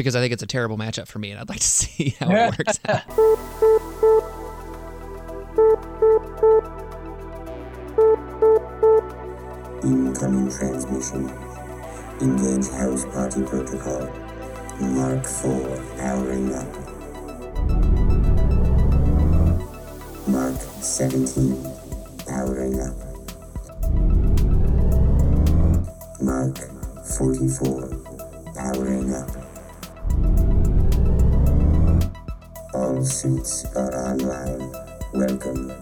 because I think it's a terrible matchup for me, and I'd like to see how it works out. Incoming transmission. Engage House Party Protocol. Mark 4 powering up. Mark 17 powering up. Mark 44 powering up. All suits are online. Welcome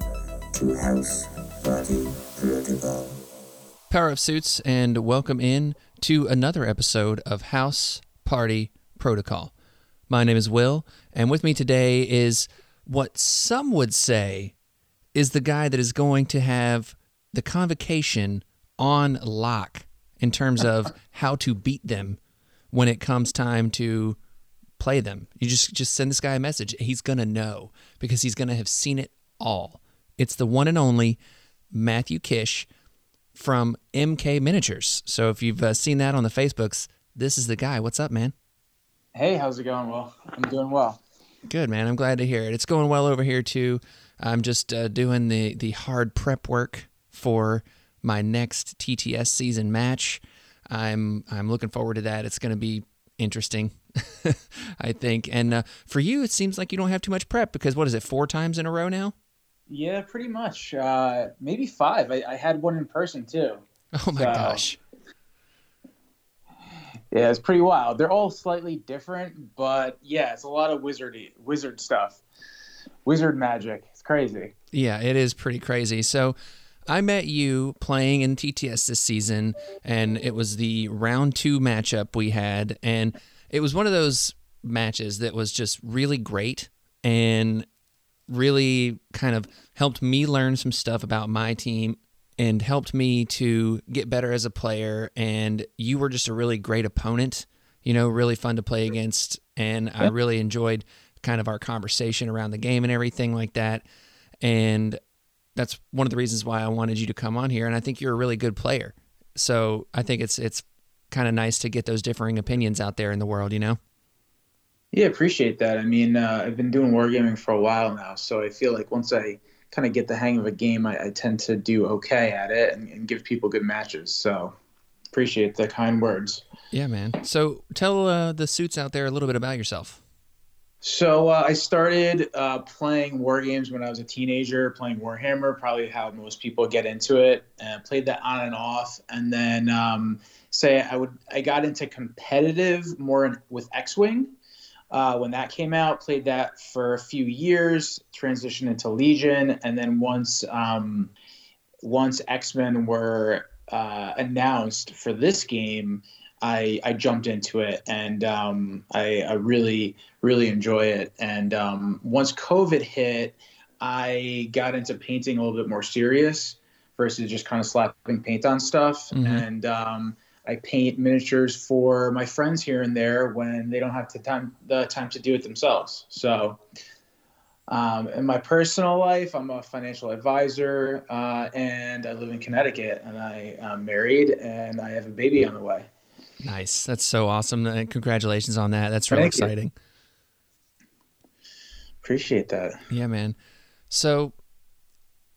to House Party Protocol. Power up suits, and welcome in to another episode of House Party Protocol. My name is Will, and with me today is what some would say is the guy that is going to have the Convocation on lock in terms of how to beat them when it comes time to play them. You just send this guy a message. He's going to know because he's going to have seen it all. It's the one and only Matthew Kish from MK Miniatures. So if you've seen that on the Facebooks, this is the guy. What's up, man? Hey, how's it going, Will? I'm doing well. Good, man. I'm glad to hear it. It's going well over here, too. I'm just doing the hard prep work for my next TTS season match. I'm looking forward to that. It's going to be interesting, I think. And for you, it seems like you don't have too much prep because, what is it, 4 times in a row now? Yeah, pretty much. Maybe 5. I had one in person, too. Oh, my gosh. Yeah, it's pretty wild. They're all slightly different, but, yeah, it's a lot of wizard stuff. Wizard magic. It's crazy. Yeah, it is pretty crazy. So I met you playing in TTS this season, and it was the round 2 matchup we had, and it was one of those matches that was just really great and really kind of helped me learn some stuff about my team and helped me to get better as a player, and you were just a really great opponent, you know, really fun to play against, and I really enjoyed kind of our conversation around the game and everything like that, and that's one of the reasons why I wanted you to come on here, and I think you're a really good player. So I think it's kind of nice to get those differing opinions out there in the world, you know? Yeah, appreciate that. I mean, I've been doing wargaming for a while now, so I feel like once I kind of get the hang of a game, I tend to do okay at it and give people good matches. So appreciate the kind words. Yeah, man. So tell the suits out there a little bit about yourself. So I started playing war games when I was a teenager, playing Warhammer, probably how most people get into it. Played that on and off, and then I got into competitive more with X-Wing when that came out. Played that for a few years, transitioned into Legion, and then once X-Men were announced for this game, I jumped into it, and I really, really enjoy it. And once COVID hit, I got into painting a little bit more serious versus just kind of slapping paint on stuff. Mm-hmm. And I paint miniatures for my friends here and there when they don't have the time to do it themselves. So in my personal life, I'm a financial advisor, and I live in Connecticut, and I'm married, and I have a baby on the way. Nice. That's so awesome. Congratulations on that. That's really exciting. Appreciate that. Yeah, man. So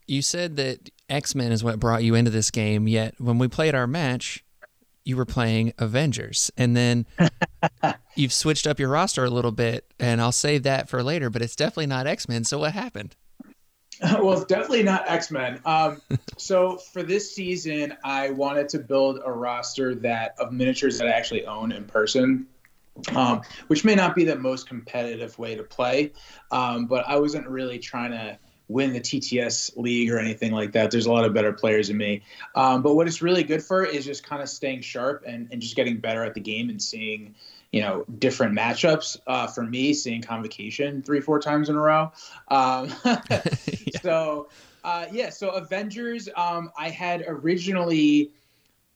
you said that X-Men is what brought you into this game, yet when we played our match, you were playing Avengers. And then you've switched up your roster a little bit, and I'll save that for later, but it's definitely not X-Men. So what happened? Well, it's definitely not X-Men. So for this season, I wanted to build a roster of miniatures that I actually own in person, which may not be the most competitive way to play, but I wasn't really trying to win the TTS league or anything like that. There's a lot of better players than me. But what it's really good for is just kind of staying sharp and just getting better at the game and seeing, you know, different matchups. For me, seeing Convocation 3-4 times in a row. So Avengers, I had originally,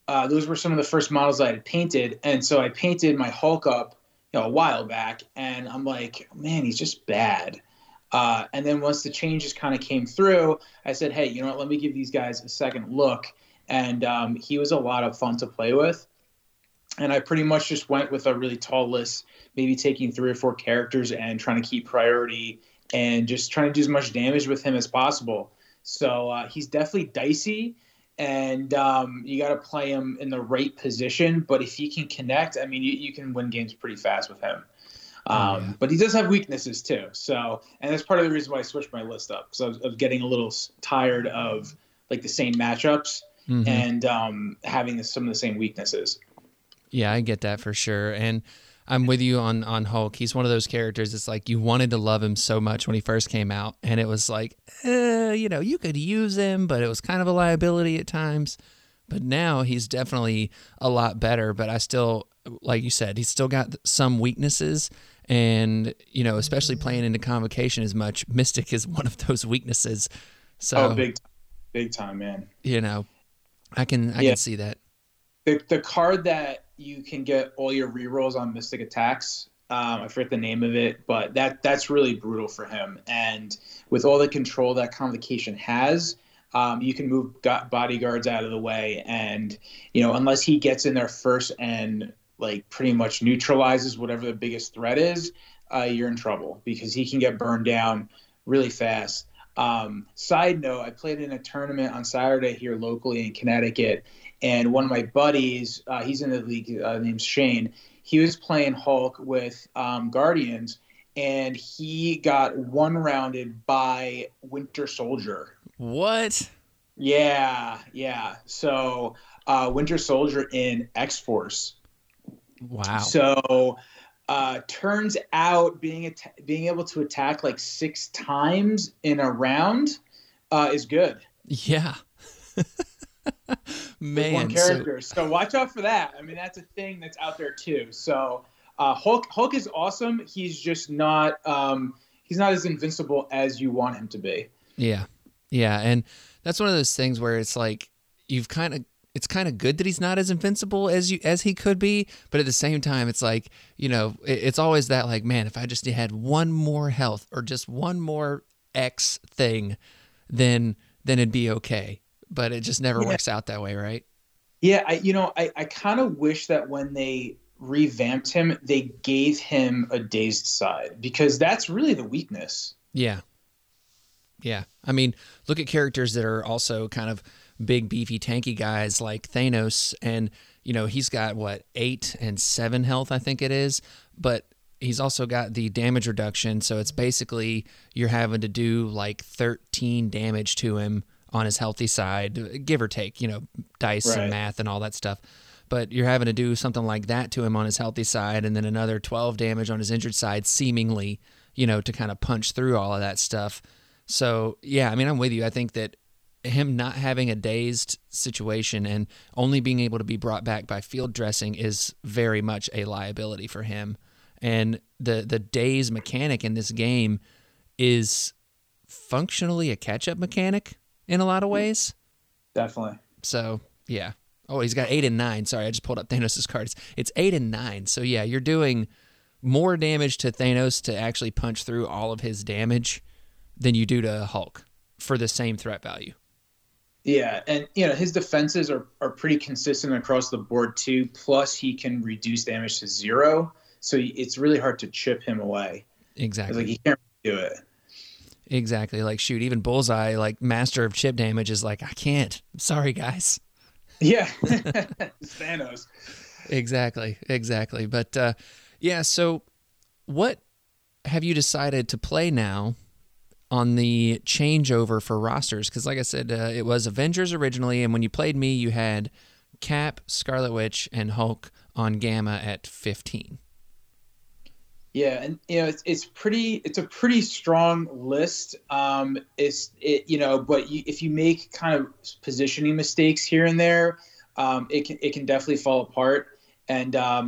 those were some of the first models I had painted. And so I painted my Hulk up, you know, a while back, and I'm like, man, he's just bad. And then once the changes kind of came through, I said, hey, you know what, let me give these guys a second look. And he was a lot of fun to play with. And I pretty much just went with a really tall list, maybe taking 3 or 4 characters and trying to keep priority and just trying to do as much damage with him as possible. So he's definitely dicey, and you got to play him in the right position. But if he can connect, I mean, you can win games pretty fast with him. But he does have weaknesses too. So, and that's part of the reason why I switched my list up, because I was getting a little tired of like the same matchups and having some of the same weaknesses. Yeah, I get that for sure. And I'm with you on Hulk. He's one of those characters that's like you wanted to love him so much when he first came out. And it was like, you know, you could use him, but it was kind of a liability at times. But now he's definitely a lot better. But I still, like you said, he's still got some weaknesses. And, you know, especially playing into Convocation as much, Mystic is one of those weaknesses. So, oh, big time, man. You know, I can see that. The card that you can get all your rerolls on Mystic attacks, I forget the name of it, but that's really brutal for him. And with all the control that Convocation has, you can move bodyguards out of the way. And, you know, unless he gets in there first and, like, pretty much neutralizes whatever the biggest threat is, you're in trouble because he can get burned down really fast. Side note, I played in a tournament on Saturday here locally in Connecticut, and one of my buddies, he's in the league, named Shane. He was playing Hulk with Guardians, and he got one-rounded by Winter Soldier. What? Yeah. So Winter Soldier in X-Force. Wow. So turns out being able to attack like 6 times in a round is good. Yeah. Man. One character. So watch out for that. I mean, that's a thing that's out there too. So Hulk is awesome. He's just not he's not as invincible as you want him to be. Yeah. Yeah, and that's one of those things where it's like it's kind of good that he's not as invincible as he could be, but at the same time, it's like, you know, it's always that like, man, if I just had one more health or just one more X thing, then it'd be okay. But it just never works out that way, right? Yeah, I kind of wish that when they revamped him, they gave him a dazed side, because that's really the weakness. Yeah. I mean, look at characters that are also kind of big, beefy, tanky guys like Thanos, and, you know, he's got, 8 and 7 health, I think it is, but he's also got the damage reduction, so it's basically you're having to do, 13 damage to him on his healthy side, give or take, you know, dice right. And math and all that stuff, but you're having to do something like that to him on his healthy side, and then another 12 damage on his injured side, seemingly, you know, to kind of punch through all of that stuff. So, yeah, I mean, I'm with you. I think that him not having a dazed situation and only being able to be brought back by field dressing is very much a liability for him. And the daze mechanic in this game is functionally a catch-up mechanic in a lot of ways. Definitely. So, yeah. Oh, he's got 8 and 9. Sorry, I just pulled up Thanos' cards. It's 8 and 9. So, yeah, you're doing more damage to Thanos to actually punch through all of his damage than you do to Hulk for the same threat value. Yeah, and you know his defenses are pretty consistent across the board too. Plus, he can reduce damage to 0, so it's really hard to chip him away. Exactly, he can't do it. Exactly, shoot, even Bullseye, master of chip damage, is I can't. I'm sorry, guys. Yeah, it's Thanos. Exactly. But yeah, so what have you decided to play now on the changeover for rosters? Because like I said, it was Avengers originally, and when you played me, you had Cap, Scarlet Witch, and Hulk on Gamma at 15. Yeah, and you know it's a pretty strong list. But if you make kind of positioning mistakes here and there, it can definitely fall apart. And I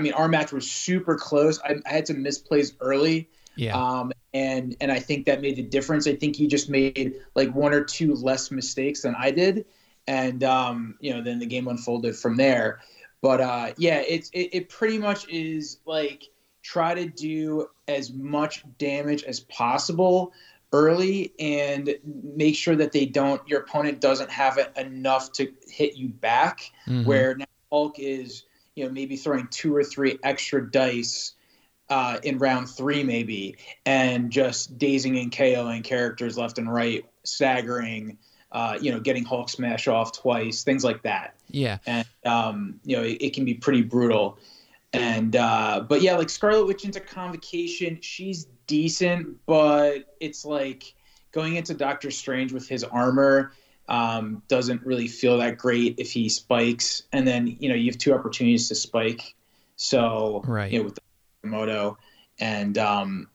mean our match was super close. I had some misplays early. Yeah. And I think that made the difference. I think he just made 1 or 2 less mistakes than I did. And, then the game unfolded from there. But, yeah, it pretty much is try to do as much damage as possible early and make sure that your opponent doesn't have enough to hit you back, where now Hulk is, you know, maybe throwing 2 or 3 extra dice in round 3 maybe, and just dazing and KOing characters left and right, staggering, you know, getting Hulk smash off twice, things like that. Yeah. And, you know, it can be pretty brutal. And, but yeah, like Scarlet Witch into Convocation, she's decent, but it's like going into Doctor Strange with his armor, doesn't really feel that great if he spikes. And then, you know, you have 2 opportunities to spike. So, right. You know, with the Moto and,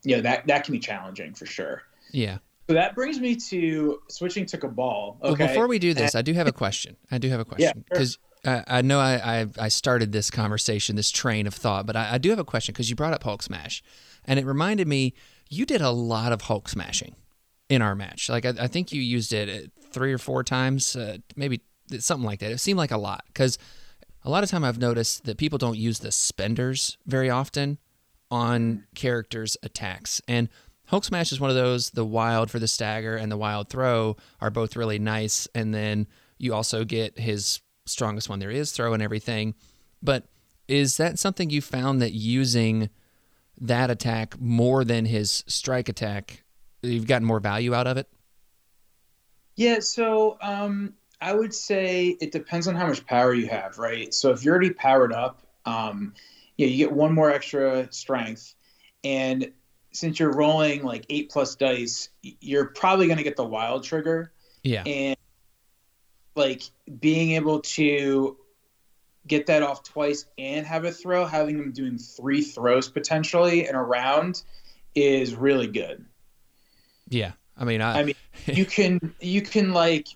you know, that can be challenging for sure. Yeah. So that brings me to switching to Cabal. Okay. Well, before we do this, I do have a question. Because yeah, sure. I know I started this conversation, this train of thought, but I do have a question because you brought up Hulk Smash, and it reminded me you did a lot of Hulk smashing in our match. Like I think you used it 3 or 4 times, maybe something like that. It seemed like a lot because a lot of time I've noticed that people don't use the spenders very often on characters' attacks, and Hulk Smash is one of those, the wild for the stagger and the wild throw are both really nice, and then you also get his strongest one there is, throw and everything. But is that something you found that using that attack more than his strike attack, you've gotten more value out of it? Yeah, so I would say it depends on how much power you have, right? So if you're already powered up, yeah, you get 1 more extra strength, and since you're rolling like 8+ dice, you're probably going to get the wild trigger. Yeah. And like being able to get that off twice and have a throw, having them doing 3 throws potentially in a round is really good. Yeah. I mean, you can like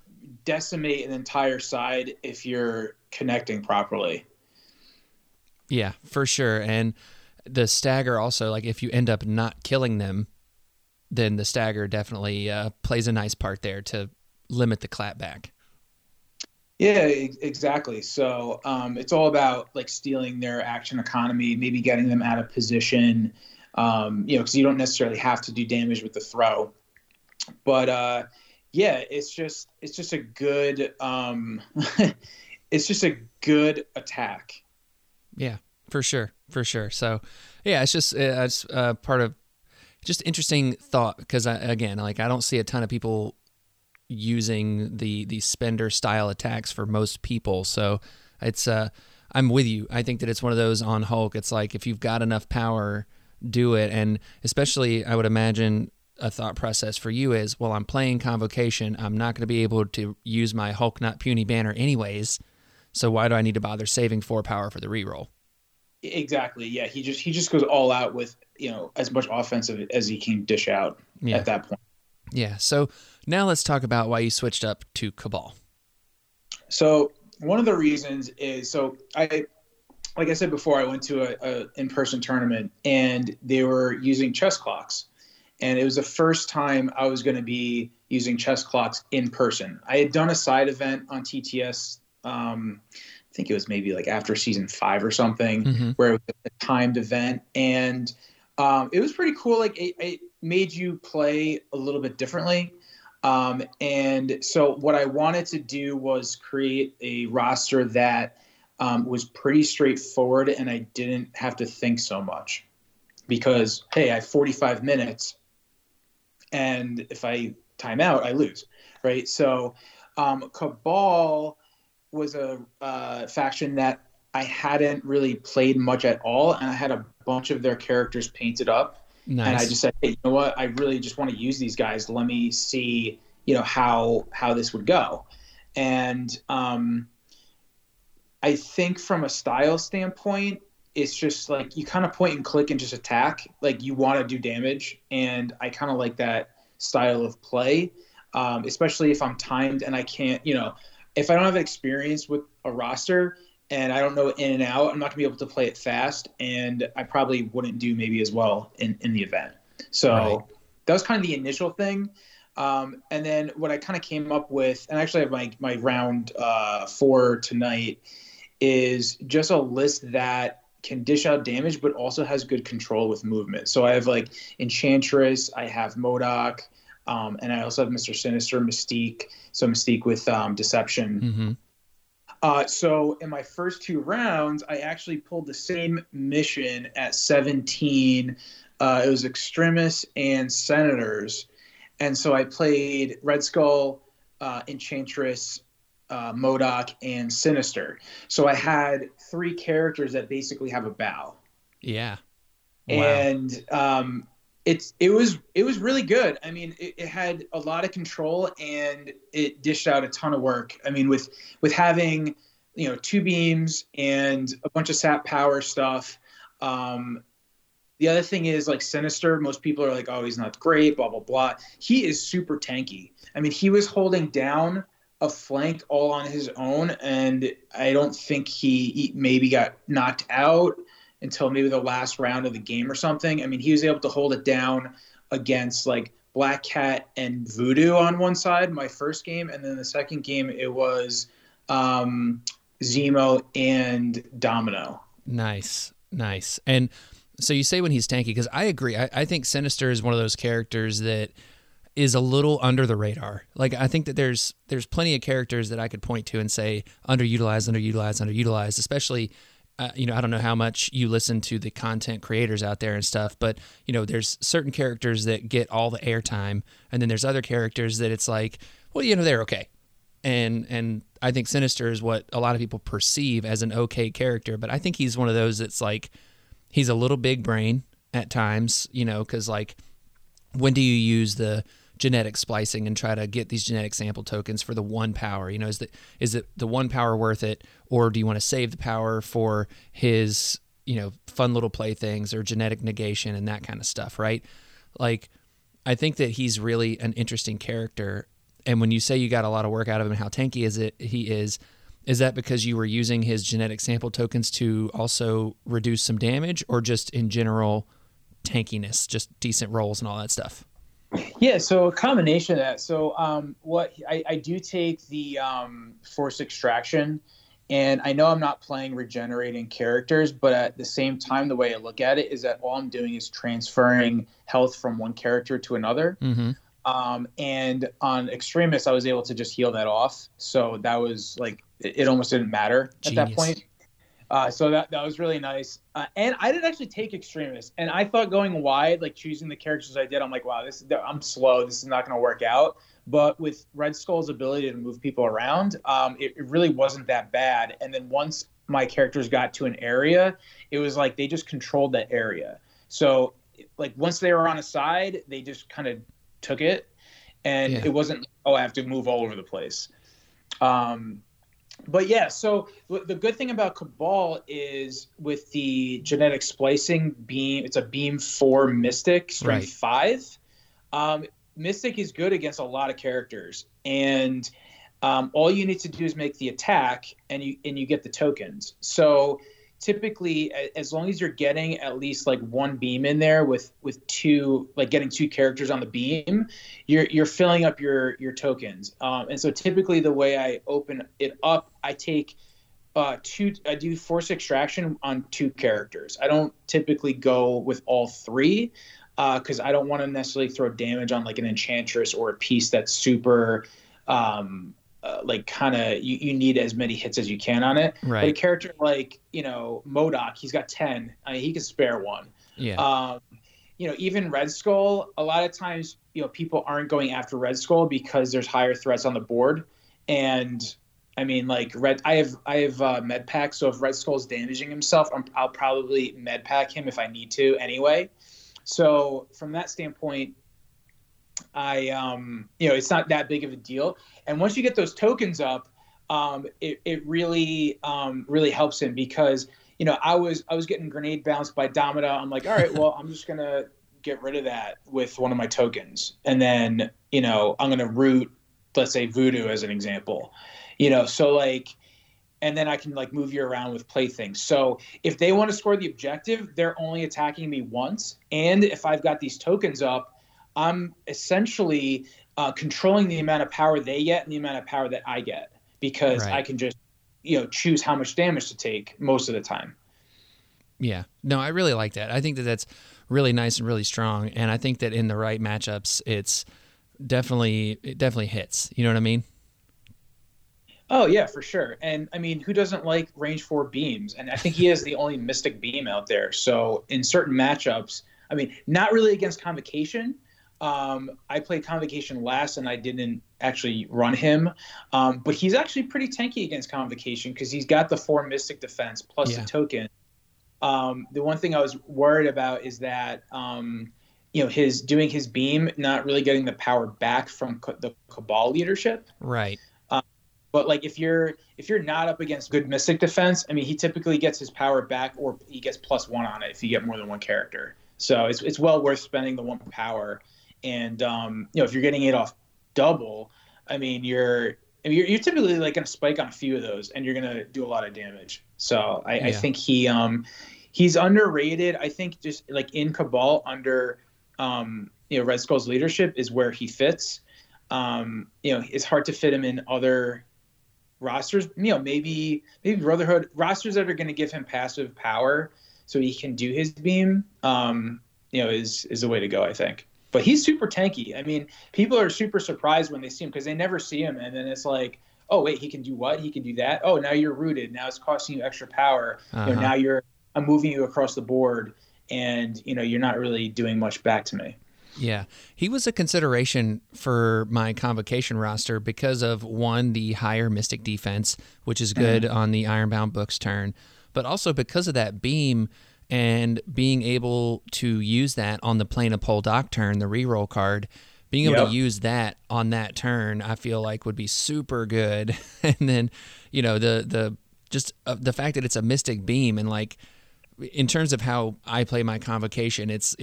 decimate an entire side if you're connecting properly. Yeah, for sure. And the stagger also, like if you end up not killing them, then the stagger definitely plays a nice part there to limit the clapback. Yeah, exactly. So it's all about like stealing their action economy, maybe getting them out of position, you know, because you don't necessarily have to do damage with the throw. But yeah, it's just a good it's just a good attack. Yeah. For sure. So, yeah, it's part of just interesting thought because, I don't see a ton of people using the spender style attacks for most people. So it's I'm with you. I think that it's one of those on Hulk. It's like if you've got enough power, do it. And especially I would imagine a thought process for you is, well, I'm playing Convocation. I'm not going to be able to use my Hulk Not Puny banner anyways. So why do I need to bother saving 4 power for the reroll? Exactly. Yeah, he just goes all out with, you know, as much offensive as he can dish out at that point. Yeah. So now let's talk about why you switched up to Cabal. So one of the reasons is, so I, like I said before, I went to a in-person tournament and they were using chess clocks, and it was the first time I was going to be using chess clocks in person. I had done a side event on TTS. I think it was maybe like after season 5 or something, where it was a timed event. And it was pretty cool. Like it made you play a little bit differently. And so what I wanted to do was create a roster that was pretty straightforward, and I didn't have to think so much because, hey, I have 45 minutes and if I time out, I lose. Right. So Cabal was a faction that I hadn't really played much at all, and I had a bunch of their characters painted up. Nice. And I just said, hey, you know what? I really just want to use these guys. Let me see, you know, how this would go. And I think from a style standpoint, it's just like you kind of point and click and just attack. Like you want to do damage, and I kind of like that style of play, especially if I'm timed and I can't, you know, if I don't have experience with a roster and I don't know in and out, I'm not gonna be able to play it fast, and I probably wouldn't do maybe as well in the event. So That was kind of the initial thing. And then what I kind of came up with, and I actually have my round 4 tonight, is just a list that can dish out damage, but also has good control with movement. So I have like Enchantress, I have MODOK, and I also have Mr. Sinister, Mystique. So Mystique with Deception. So in my first two rounds, I actually pulled the same mission at 17. It was Extremis and Senators. And so I played Red Skull, Enchantress, MODOK, and Sinister. So I had three characters that basically have a bow. Yeah. Wow. And it was really good. I mean, it had a lot of control and it dished out a ton of work. I mean, with having, you know, two beams and a bunch of Sap Power stuff. The other thing is, like, Sinister, most people are like, oh, he's not great, blah, blah, blah. He is super tanky. I mean, he was holding down a flank all on his own, and I don't think he maybe got knocked out until maybe the last round of the game or something. I mean, he was able to hold it down against, like, Black Cat and Voodoo on one side, my first game, and then the second game it was Zemo and Domino. Nice, nice. And so you say when he's tanky, because I agree. I think Sinister is one of those characters that is a little under the radar. Like, I think that there's plenty of characters that I could point to and say underutilized, especially, you know, I don't know how much you listen to the content creators out there and stuff, but, you know, there's certain characters that get all the airtime, and then there's other characters that it's like, well, you know, they're okay. And I think Sinister is what a lot of people perceive as an okay character, but I think he's one of those that's like, he's a little big brain at times, you know, because, like, when do you use the genetic splicing and try to get these genetic sample tokens for the one power? You know, is it the one power worth it, or do you want to save the power for his, you know, fun little playthings or genetic negation and that kind of stuff, right? Like, I think that he's really an interesting character. And when you say you got a lot of work out of him, how tanky is that because you were using his genetic sample tokens to also reduce some damage, or just in general tankiness, just decent rolls and all that stuff? Yeah, so a combination of that. So what I do take the force extraction, and I know I'm not playing regenerating characters, but at the same time, the way I look at it is that all I'm doing is transferring health from one character to another. Mm-hmm. And on Extremis, I was able to just heal that off. So that was like, it almost didn't matter at that point. So that was really nice. And I did actually take Extremists, and I thought going wide, like choosing the characters I did, I'm like, wow, I'm slow. This is not going to work out. But with Red Skull's ability to move people around, it really wasn't that bad. And then once my characters got to an area, it was like they just controlled that area. So, like, once they were on a side, they just kind of took it, and It wasn't, oh, I have to move all over the place. But yeah, so the good thing about Cabal is with the genetic splicing beam, it's a beam 4 Mystic, strength 5. Mystic is good against a lot of characters, and all you need to do is make the attack, and you get the tokens. So typically, as long as you're getting at least like one beam in there with two, like getting two characters on the beam, you're filling up your tokens. And so typically the way I open it up, I take I do force extraction on two characters. I don't typically go with all three because I don't want to necessarily throw damage on like an Enchantress or a piece that's super like kind of you need as many hits as you can on it. Right. But a character like, you know, MODOK, he's got 10. I mean, he can spare one. Yeah. You know, even Red Skull, a lot of times, you know, people aren't going after Red Skull because there's higher threats on the board. And I mean, like I have med pack, so if Red Skull's damaging himself, I'll probably med pack him if I need to anyway. So from that standpoint, I, you know, it's not that big of a deal. And once you get those tokens up, it really, really helps him because, you know, I was getting grenade bounced by Domino. I'm like, all right, well, I'm just going to get rid of that with one of my tokens. And then, you know, I'm going to root, let's say, Voodoo as an example, you know, so like, and then I can like move you around with playthings. So if they want to score the objective, they're only attacking me once. And if I've got these tokens up, I'm essentially controlling the amount of power they get and the amount of power that I get because I can just, you know, choose how much damage to take most of the time. Yeah. No, I really like that. I think that that's really nice and really strong. And I think that in the right matchups, it definitely hits. You know what I mean? Oh, yeah, for sure. And, I mean, who doesn't like range 4 beams? And I think he is the only Mystic beam out there. So in certain matchups, I mean, not really against Convocation. I played Convocation last, and I didn't actually run him. But he's actually pretty tanky against Convocation because he's got the 4 Mystic defense plus the token. The one thing I was worried about is that, you know, his doing his beam, not really getting the power back from the Cabal leadership. Right. But like if you're not up against good Mystic defense, I mean, he typically gets his power back, or he gets +1 on it if you get more than one character. So it's well worth spending the 1 power. And you know, if you're getting it off double, I mean, you're typically like going to spike on a few of those, and you're going to do a lot of damage. So I think he's underrated. I think just like in Cabal under you know, Red Skull's leadership is where he fits. You know, it's hard to fit him in other rosters, you know, maybe Brotherhood rosters that are going to give him passive power so he can do his beam, you know, is the way to go, I think. But he's super tanky. I mean, people are super surprised when they see him because they never see him. And then it's like, oh, wait, he can do what? He can do that? Oh, now you're rooted. Now it's costing you extra power. Uh-huh. You know, now I'm moving you across the board, and, you know, you're not really doing much back to me. Yeah. He was a consideration for my Convocation roster because of, one, the higher Mystic defense, which is good on the Ironbound Books turn, but also because of that beam and being able to use that on the Plane of Poldock turn, the reroll card, being able to use that on that turn, I feel like would be super good. And then, you know, the fact that it's a Mystic beam, and like in terms of how I play my Convocation, it's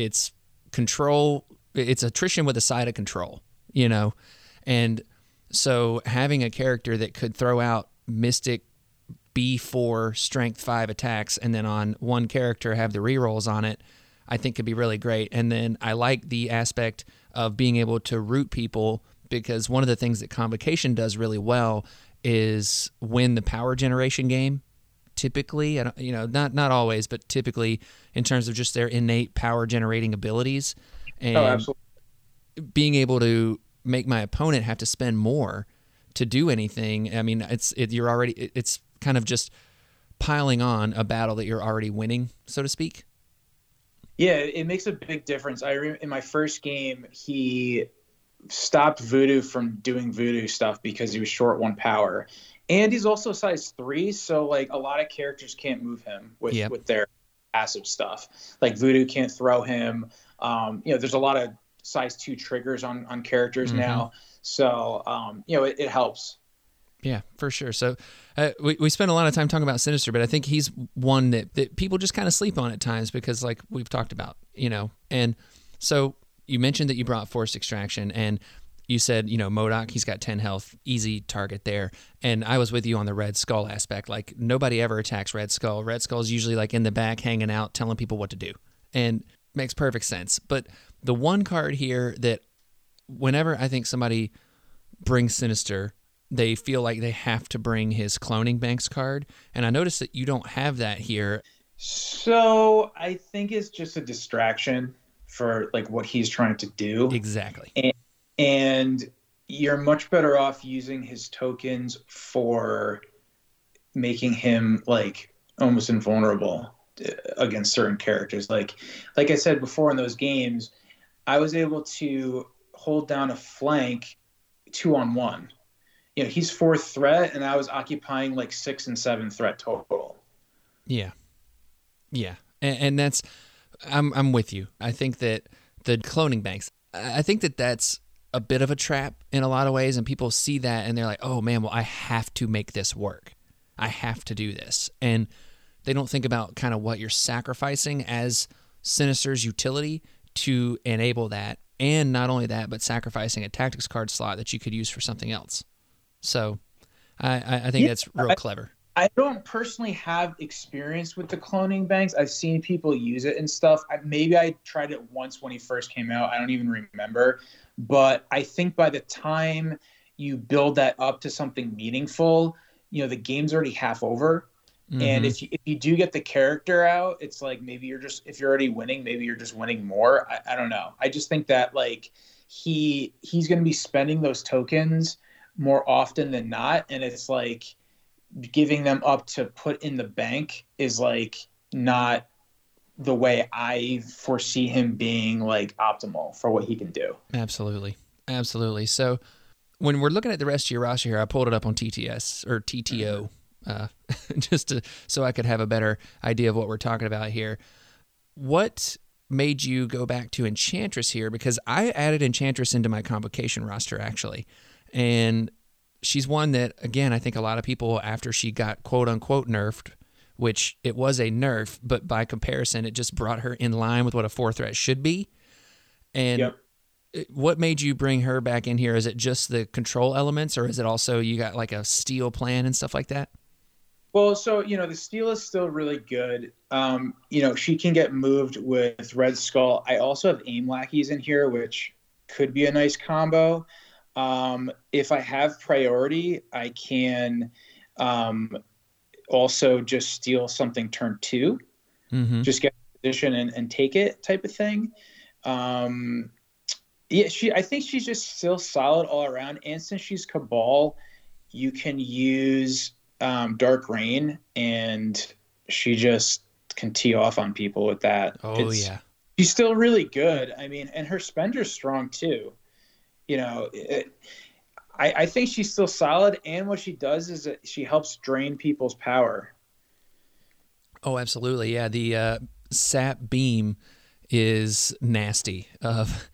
control. It's attrition with a side of control, you know? And so having a character that could throw out Mystic B4 strength 5 attacks and then on one character have the rerolls on it, I think could be really great. And then I like the aspect of being able to root people, because one of the things that Convocation does really well is win the power generation game. Typically, you know, not always, but typically in terms of just their innate power generating abilities. And being able to make my opponent have to spend more to do anything. I mean, it's kind of just piling on a battle that you're already winning, so to speak. Yeah, it makes a big difference. I remember in my first game, he stopped Voodoo from doing Voodoo stuff because he was short 1 power, and he's also size 3, so like a lot of characters can't move him with their passive stuff. Like Voodoo can't throw him. You know, there's a lot of size 2 triggers on characters now. So, you know, it helps. Yeah, for sure. So we spent a lot of time talking about Sinister, but I think he's one that people just kind of sleep on at times because, like we've talked about, you know. And so you mentioned that you brought Force Extraction, and you said, you know, MODOK, he's got 10 health, easy target there. And I was with you on the Red Skull aspect. Like, nobody ever attacks Red Skull. Red Skull's usually, like, in the back, hanging out, telling people what to do. And makes perfect sense. But the one card here that whenever I think somebody brings Sinister, they feel like they have to bring his Cloning Banks card. And I noticed that you don't have that here. So I think it's just a distraction for like what he's trying to do. Exactly. And you're much better off using his tokens for making him like almost invulnerable against certain characters. Like I said before, in those games, I was able to hold down a flank 2-on-1. You know, he's 4th threat, and I was occupying like 6 and 7 threat total. Yeah, yeah, and that's I'm with you. I think that the Cloning Banks, I think that that's a bit of a trap in a lot of ways, and people see that and they're like, oh man, well I have to make this work. I have to do this, and they don't think about kind of what you're sacrificing as Sinister's utility to enable that, and not only that, but sacrificing a tactics card slot that you could use for something else. So I think that's real clever. I don't personally have experience with the Cloning Banks. I've seen people use it and stuff. Maybe I tried it once when he first came out. I don't even remember. But I think by the time you build that up to something meaningful, you know, the game's already half over. Mm-hmm. And if you do get the character out, it's like maybe you're just – if you're already winning, maybe you're just winning more. I don't know. I just think that, like, he's going to be spending those tokens – more often than not. And it's like giving them up to put in the bank is like not the way I foresee him being like optimal for what he can do. Absolutely. Absolutely. So when we're looking at the rest of your roster here, I pulled it up on TTS or TTO, just to, so I could have a better idea of what we're talking about here. What made you go back to Enchantress here? Because I added Enchantress into my Convocation roster actually. And she's one that, again, I think a lot of people after she got quote unquote nerfed, which it was a nerf, but by comparison, it just brought her in line with what a 4-threat should be. And what made you bring her back in here? Is it just the control elements, or is it also you got like a steal plan and stuff like that? Well, so, you know, the steal is still really good. You know, she can get moved with Red Skull. I also have aim lackeys in here, which could be a nice combo. If I have priority, I can also just steal something turn two, just get a position and take it type of thing. Yeah, I think she's just still solid all around. And since she's Cabal, you can use Dark Rain, and she just can tee off on people with that. Oh, yeah. She's still really good. I mean, and her spender's strong too. You know, I think she's still solid, and what she does is that she helps drain people's power. Oh, absolutely. Yeah, the sap beam is nasty of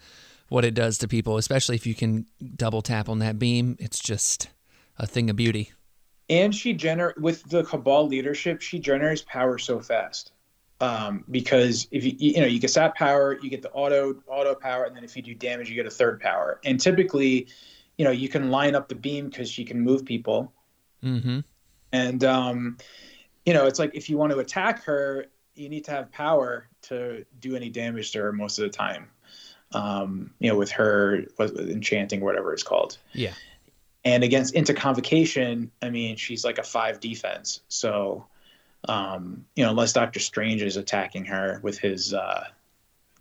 what it does to people, especially if you can double tap on that beam. It's just a thing of beauty. And she with the Cabal leadership, she generates power so fast. Because if you know, you get sap power, you get the auto power, and then if you do damage, you get a third power. And typically, you know, you can line up the beam because you can move people. And, you know, it's like if you want to attack her, you need to have power to do any damage to her most of the time, you know, with her with enchanting, whatever it's called. Yeah. And into Convocation, I mean, she's like a 5 defense. So, you know, unless Doctor Strange is attacking her with his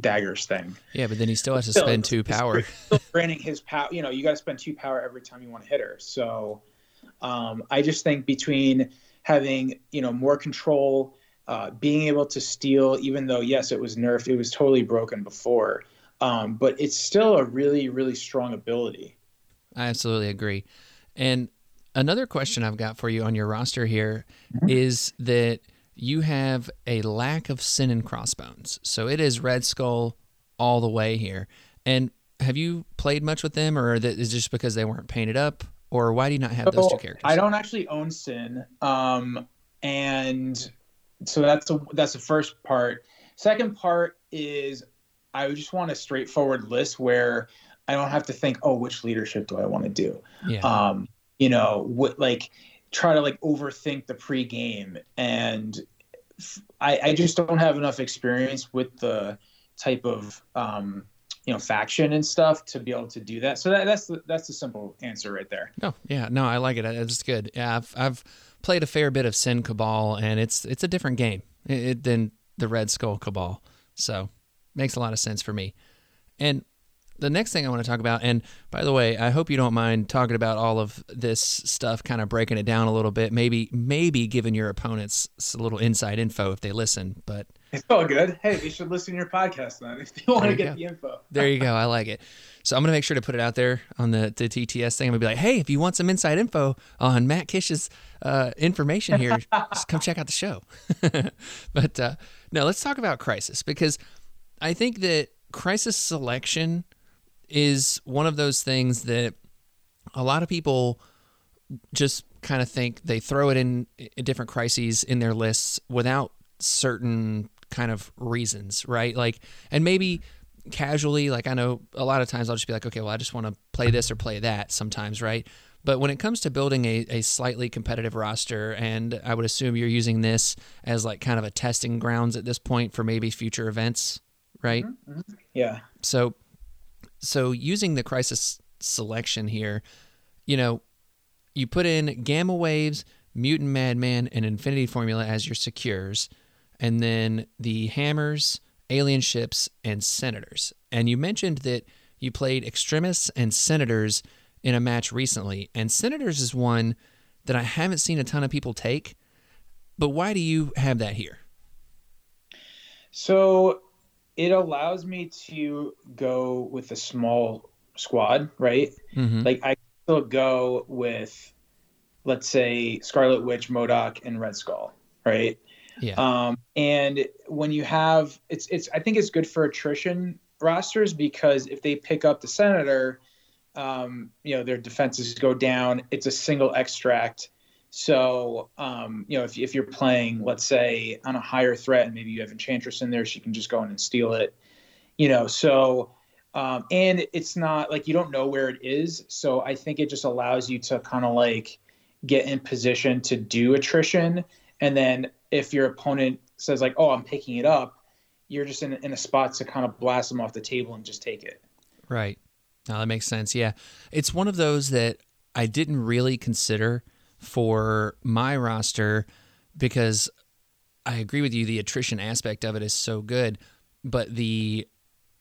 daggers thing. Yeah, but then he still has to spend 2 power. He's still draining his power. You know, you got to spend 2 power every time you want to hit her. So I just think between having, you know, more control, being able to steal, even though, yes, it was nerfed, it was totally broken before. But it's still a really, really strong ability. I absolutely agree. And another question I've got for you on your roster here is that you have a lack of Sin and Crossbones. So it is Red Skull all the way here. And have you played much with them, or is it just because they weren't painted up, or why do you not have those two characters? I don't actually own Sin. And so that's the first part. Second part is I just want a straightforward list where I don't have to think, oh, which leadership do I want to do? Yeah. You know, try to overthink the pregame, and I just don't have enough experience with the type of you know, faction and stuff to be able to do that. So that's the simple answer right there. No, yeah, no, I like it. It's good. Yeah, I've played a fair bit of Sin Cabal, and it's a different game than the Red Skull Cabal. So makes a lot of sense for me. And the next thing I want to talk about, and by the way, I hope you don't mind talking about all of this stuff, kind of breaking it down a little bit, maybe giving your opponents a little inside info if they listen, but it's all good. Hey, they should listen to your podcast then if they want to get the info. There you go. I like it. So I'm going to make sure to put it out there on the TTS thing. I'm going to be like, hey, if you want some inside info on Matt Kish's information here, just come check out the show. But no, let's talk about Crisis, because I think that Crisis selection is one of those things that a lot of people just kind of think they throw it in different crises in their lists without certain kind of reasons, right? Like, and maybe casually, like I know a lot of times I'll just be like, okay, well, I just want to play this or play that sometimes, right? But when it comes to building a slightly competitive roster, and I would assume you're using this as like kind of a testing grounds at this point for maybe future events, right? Yeah. So using the Crisis selection here, you know, you put in Gamma Waves, Mutant Madman, and Infinity Formula as your secures, and then the Hammers, Alien Ships, and Senators. And you mentioned that you played Extremis and Senators in a match recently, and Senators is one that I haven't seen a ton of people take. But why do you have that here? So it allows me to go with a small squad, right? Mm-hmm. Like I still go with, let's say, Scarlet Witch, MODOK, and Red Skull, right? Yeah. And when you have, it's I think it's good for attrition rosters, because if they pick up the Senator, you know, their defenses go down. It's a single extract. So, you know, if you're playing, let's say, on a higher threat, and maybe you have Enchantress in there, she can just go in and steal it, you know. So, and it's not like you don't know where it is. So I think it just allows you to kind of like get in position to do attrition. And then if your opponent says like, oh, I'm picking it up, you're just in a spot to kind of blast them off the table and just take it. Right. No, that makes sense. Yeah. It's one of those that I didn't really consider for my roster, because I agree with you, the attrition aspect of it is so good, but the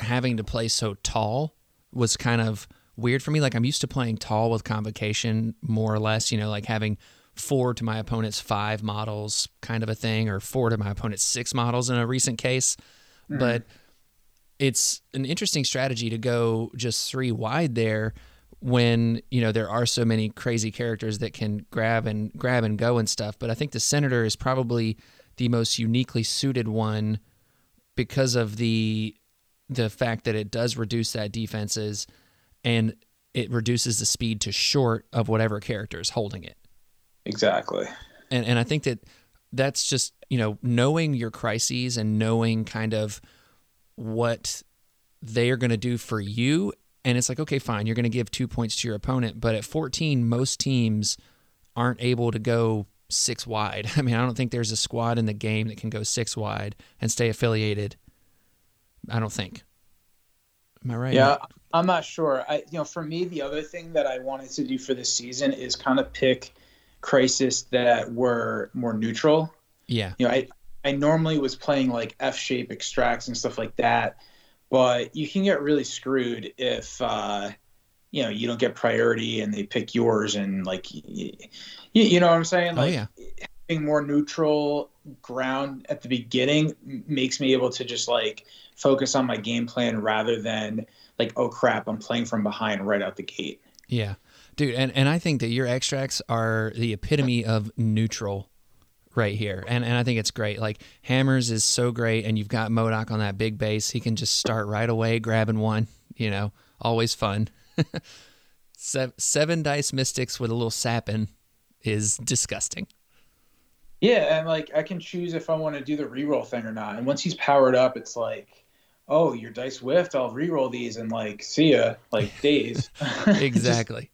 having to play so tall was kind of weird for me. Like I'm used to playing tall with Convocation, more or less, you know, like having 4 to my opponent's 5 models kind of a thing, or 4 to my opponent's 6 models in a recent case. Mm-hmm. But it's an interesting strategy to go just 3 wide there, when, you know, there are so many crazy characters that can grab and go and stuff. But I think the Senator is probably the most uniquely suited one because of the fact that it does reduce that defenses, and it reduces the speed to short of whatever character is holding it. Exactly. And I think that's just, you know, knowing your crises and knowing kind of what they are going to do for you. And it's like, okay, fine, you're going to give 2 points to your opponent, but at 14, most teams aren't able to go 6 wide. I mean, I don't think there's a squad in the game that can go 6 wide and stay affiliated. I don't think. Am I right? Yeah, I'm not sure. You know, for me, the other thing that I wanted to do for this season is kind of pick crises that were more neutral. Yeah. You know, I normally was playing like F-shape extracts and stuff like that. But you can get really screwed if, you know, you don't get priority and they pick yours, and like, you know what I'm saying? Like, oh, yeah. Having more neutral ground at the beginning makes me able to just like focus on my game plan rather than like, oh crap, I'm playing from behind right out the gate. Yeah, dude. And I think that your extracts are the epitome of neutral right here. And I think it's great. Like Hammers is so great, and you've got MODOK on that big base. He can just start right away grabbing one, you know, always fun. 7 dice Mystics with a little sapping is disgusting. Yeah. And like, I can choose if I want to do the reroll thing or not. And once he's powered up, it's like, oh, your dice whiffed, I'll reroll these and like, see ya, like days. Exactly.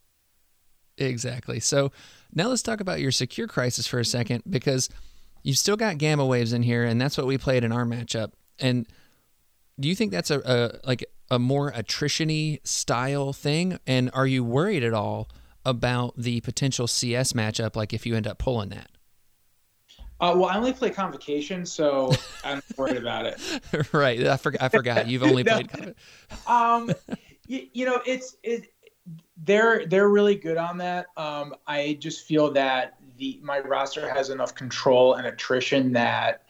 Exactly. So now let's talk about your secure crisis for a second, because you've still got gamma waves in here, and that's what we played in our matchup. And do you think that's a more attrition-y style thing? And are you worried at all about the potential CS matchup, like if you end up pulling that? Well, I only play Convocation, so I'm worried about it. Right. I forgot. You've only played Convocation. You know, They're really good on that. I just feel that my roster has enough control and attrition that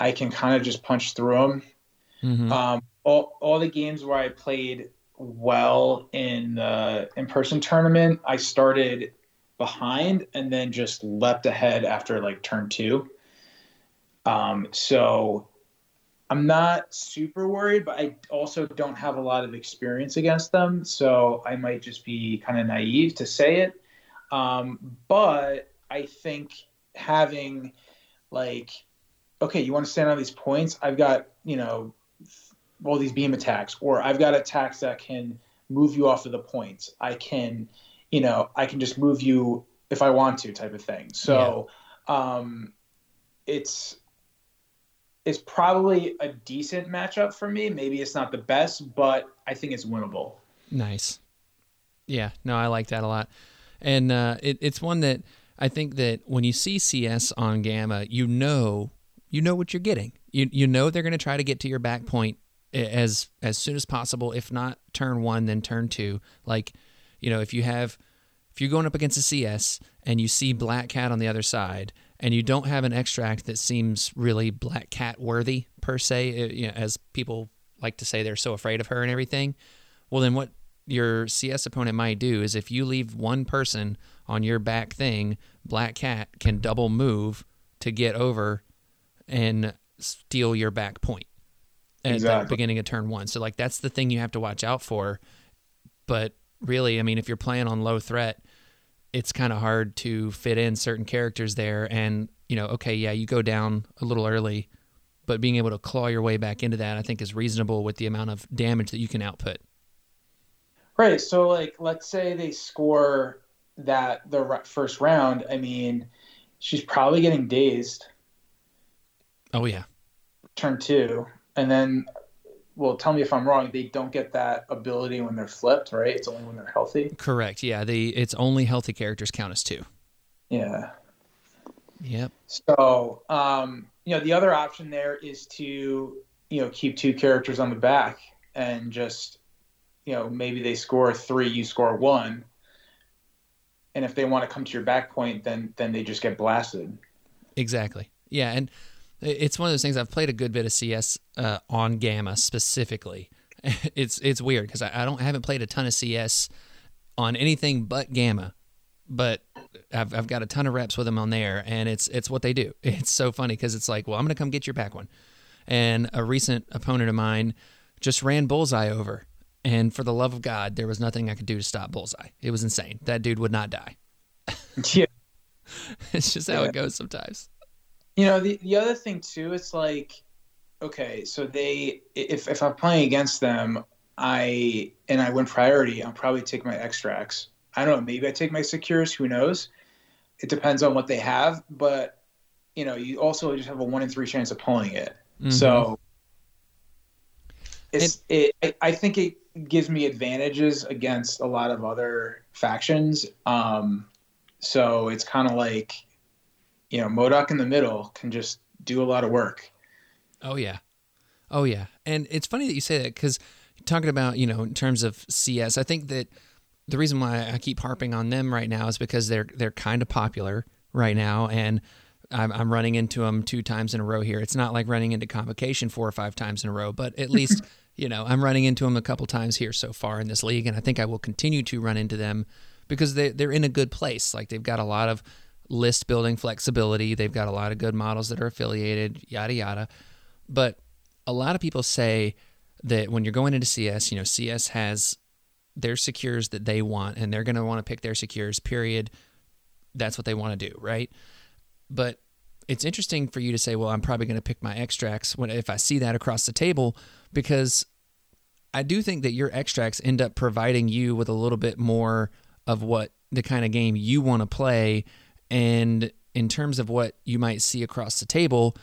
I can kind of just punch through them. Mm-hmm. All the games where I played well in the in-person tournament, I started behind and then just leapt ahead after like turn 2. So I'm not super worried, but I also don't have a lot of experience against them, so I might just be kind of naive to say it. But I think having like, okay, you want to stand on these points? I've got, you know, all these beam attacks, or I've got attacks that can move you off of the points. I can, you know, just move you if I want to, type of thing. So yeah. It's probably a decent matchup for me. Maybe it's not the best, but I think it's winnable. Nice. Yeah, no, I like that a lot. And it's one that I think that when you see CS on Gamma, you know what you're getting. You know they're going to try to get to your back point as soon as possible, if not turn 1, then turn 2. Like, you know, if you're going up against a CS and you see Black Cat on the other side and you don't have an extract that seems really Black Cat worthy per se, you know, as people like to say, they're so afraid of her and everything. Well, then what your CS opponent might do is if you leave one person on your back thing, Black Cat can double move to get over and steal your back point at the beginning of turn one. So like, that's the thing you have to watch out for. But really, I mean, if you're playing on low threat, it's kind of hard to fit in certain characters there. And, you know, okay, yeah, you go down a little early, but being able to claw your way back into that, I think, is reasonable with the amount of damage that you can output. Right. So, like, let's say they score that the first round. I mean, she's probably getting dazed. Oh, yeah. Turn two. And then, well, tell me if I'm wrong, they don't get that ability when they're flipped, right? It's only when they're healthy. Correct. Yeah. It's only healthy characters count as two. Yeah. Yep. So, you know, the other option there is to, you know, keep two characters on the back and just, you know, maybe they score three, you score one. And if they want to come to your back point, then they just get blasted. Exactly. Yeah. And it's one of those things. I've played a good bit of CS on Gamma specifically. It's weird because I haven't played a ton of CS on anything but Gamma, but I've got a ton of reps with them on there, and it's what they do. It's so funny because it's like, well, I'm gonna come get your back one, and a recent opponent of mine just ran Bullseye over, and for the love of God, there was nothing I could do to stop Bullseye. It was insane. That dude would not die. Yeah, it's just how it goes sometimes. You know, the other thing too, it's like, okay, so they, if I'm playing against them, I win priority, I'll probably take my extracts. I don't know, maybe I take my secures, who knows? It depends on what they have, but you know, you also just have a 1 in 3 chance of pulling it. Mm-hmm. So I think it gives me advantages against a lot of other factions. So it's kind of like, you know, MODOK in the middle can just do a lot of work. Oh, yeah. Oh, yeah. And it's funny that you say that because talking about, you know, in terms of CS, I think that the reason why I keep harping on them right now is because they're kind of popular right now, and I'm running into them 2 times in a row here. It's not like running into Convocation 4 or 5 times in a row, but at least, you know, I'm running into them a couple times here so far in this league, and I think I will continue to run into them because they're in a good place. Like, they've got a lot of list building flexibility. They've got a lot of good models that are affiliated, yada, yada. But a lot of people say that when you're going into CS, you know, CS has their secures that they want, and they're going to want to pick their secures, period. That's what they want to do, right? But it's interesting for you to say, well, I'm probably going to pick my extracts if I see that across the table, because I do think that your extracts end up providing you with a little bit more of what the kind of game you want to play. And in terms of what you might see across the table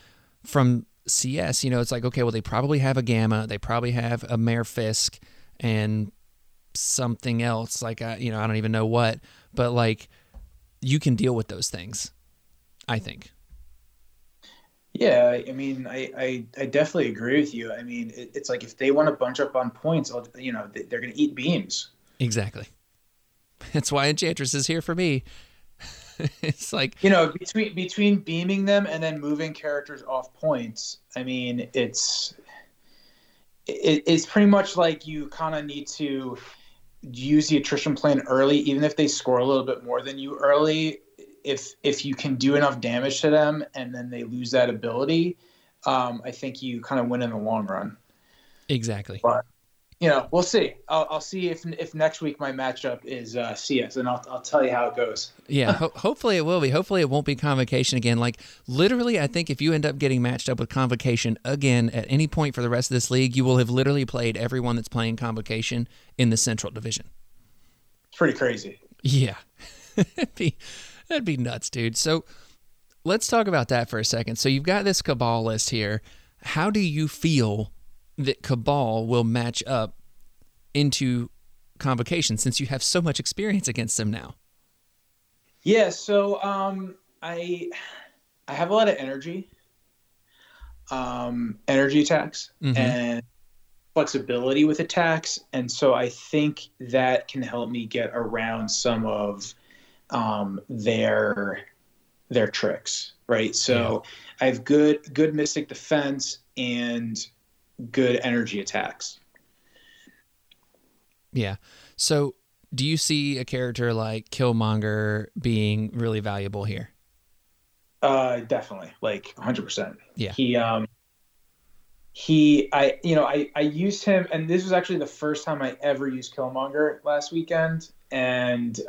from CS, you know, it's like, okay, well, they probably have a Gamma, they probably have a Mayor Fisk and something else. Like, you know, I don't even know what, but like, you can deal with those things, I think. Yeah, I mean, I definitely agree with you. I mean, it's like if they want to bunch up on points, you know, they're going to eat beams. Exactly. That's why Enchantress is here for me. It's like, you know, between beaming them and then moving characters off points, I mean, it's pretty much like you kind of need to use the attrition plan early, even if they score a little bit more than you early. If you can do enough damage to them and then they lose that ability, I think you kind of win in the long run. Exactly. But, you know, we'll see. I'll see if next week my matchup is CS, and I'll tell you how it goes. Yeah, hopefully it will be. Hopefully it won't be Convocation again. Like, literally, I think if you end up getting matched up with Convocation again at any point for the rest of this league, you will have literally played everyone that's playing Convocation in the Central Division. It's pretty crazy. Yeah. That'd be nuts, dude. So let's talk about that for a second. So you've got this Cabal list here. How do you feel that Cabal will match up into Convocation since you have so much experience against them now? Yeah, so I have a lot of energy attacks, mm-hmm. and flexibility with attacks, and so I think that can help me get around some of their tricks, right? So yeah. I have good Mystic defense and good energy attacks. Yeah. So do you see a character like Killmonger being really valuable here? Definitely, like 100%. Yeah. I use him, and this was actually the first time I ever used Killmonger last weekend. And,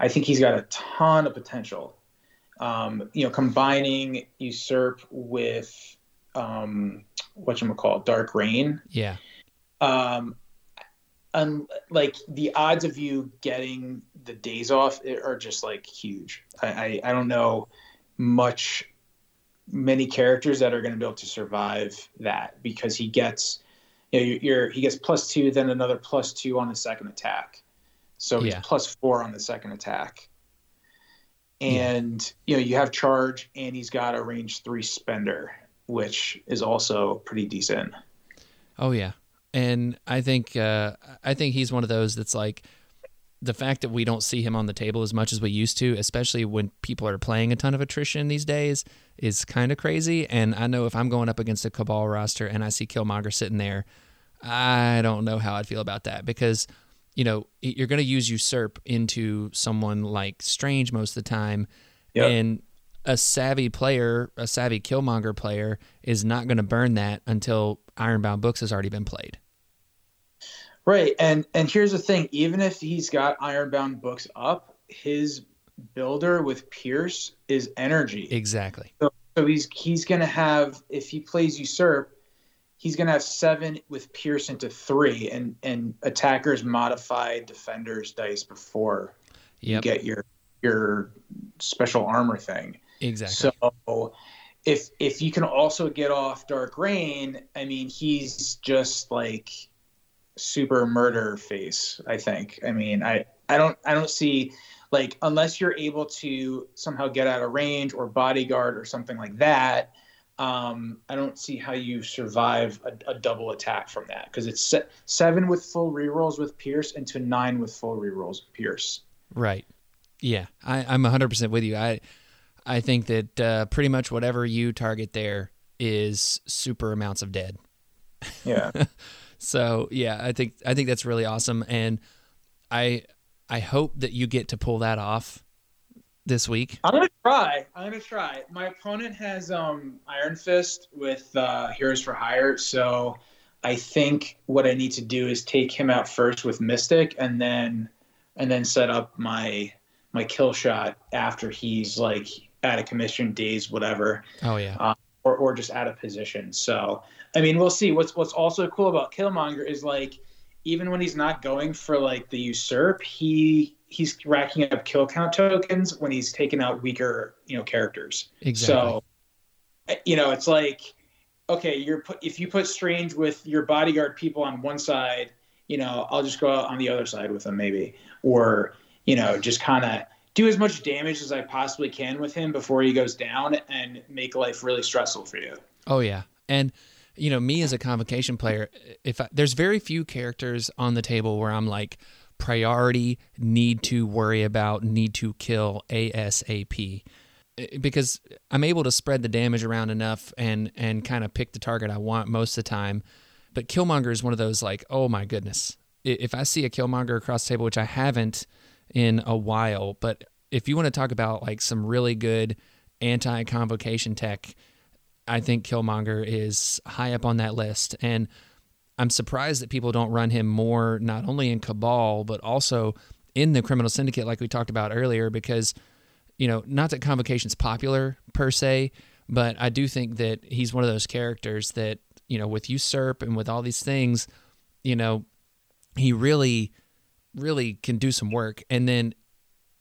I think he's got a ton of potential, combining Usurp with, Dark Rain. Yeah. Like the odds of you getting the days off are just like huge. I don't know many characters that are going to be able to survive that, because he gets, he gets +2, then another +2 on the second attack. So he's +4 on the second attack. And, you have charge, and he's got a range 3 spender, which is also pretty decent. Oh yeah. And I think he's one of those that's like, the fact that we don't see him on the table as much as we used to, especially when people are playing a ton of attrition these days, is kind of crazy. And I know if I'm going up against a Cabal roster and I see Killmonger sitting there, I don't know how I'd feel about that, because you're going to use Usurp into someone like Strange most of the time. Yep. And a savvy Killmonger player is not going to burn that until Ironbound Books has already been played. Right. And here's the thing, even if he's got Ironbound Books up, his builder with Pierce is energy. Exactly. So he's going to have, if he plays Usurp, he's going to have 7 with Pierce into 3 and attackers modify defenders dice before you get your special armor thing. Exactly. So if you can also get off Dark Rain, I mean, he's just like super murder face, I think. I mean, I don't see, like, unless you're able to somehow get out of range or bodyguard or something like that, I don't see how you survive a double attack from that, because it's 7 with full rerolls with Pierce into 9 with full rerolls with Pierce. Right. Yeah, I'm 100% with you. I think that pretty much whatever you target there is super amounts of dead. Yeah. So yeah, I think that's really awesome, and I hope that you get to pull that off this week. I'm gonna try. My opponent has Iron Fist with Heroes for Hire, so I think what I need to do is take him out first with Mystic, and then set up my kill shot after he's like out of commission, days, whatever. Oh yeah. Or just out of position. So, I mean, we'll see. What's also cool about Killmonger is, like, even when he's not going for, like, the Usurp, he's racking up kill count tokens when he's taking out weaker, characters. Exactly. So, it's like, okay, if you put Strange with your bodyguard people on one side, I'll just go out on the other side with him maybe, or, just kind of do as much damage as I possibly can with him before he goes down and make life really stressful for you. Oh yeah. And me as a Convocation player, there's very few characters on the table where I'm like, priority, need to worry about, need to kill ASAP, because I'm able to spread the damage around enough and kind of pick the target I want most of the time. But Killmonger is one of those, like, oh my goodness, if I see a Killmonger across the table, which I haven't in a while, but if you want to talk about, like, some really good anti-convocation tech, I think Killmonger is high up on that list, and I'm surprised that people don't run him more, not only in Cabal, but also in the Criminal Syndicate, like we talked about earlier, because, not that Convocation's popular per se, but I do think that he's one of those characters that, with Usurp and with all these things, he really can do some work. And then,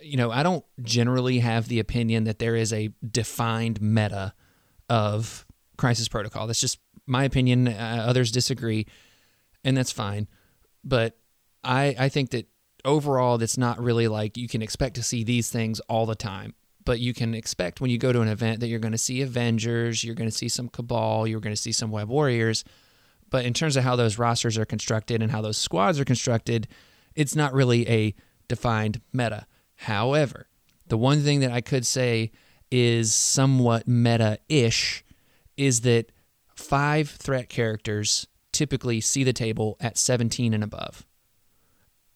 I don't generally have the opinion that there is a defined meta of Crisis Protocol. That's just my opinion. Others disagree, and that's fine. But I think that overall, that's not really, like, you can expect to see these things all the time, but you can expect when you go to an event that you're going to see Avengers, you're going to see some Cabal, you're going to see some Web Warriors, But in terms of how those rosters are constructed and how those squads are constructed, it's not really a defined meta. However, the one thing that I could say is somewhat meta-ish is that 5 threat characters typically see the table at 17 and above.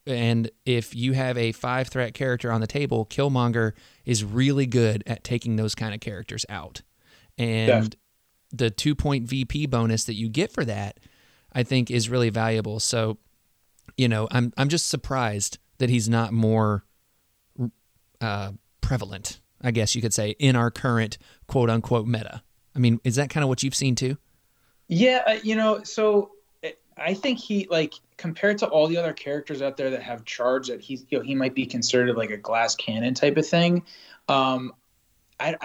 And if you have a 5 threat character on the table, Killmonger is really good at taking those kind of characters out. And the 2-point VP bonus that you get for that, I think, is really valuable. So, you know, I'm just surprised that he's not more prevalent, I guess you could say, in our current quote unquote meta. I mean, is that kind of what you've seen too? Yeah, you know, so I think he, like, compared to all the other characters out there that have charge, that he's, you know, he might be considered like a glass cannon type of thing. I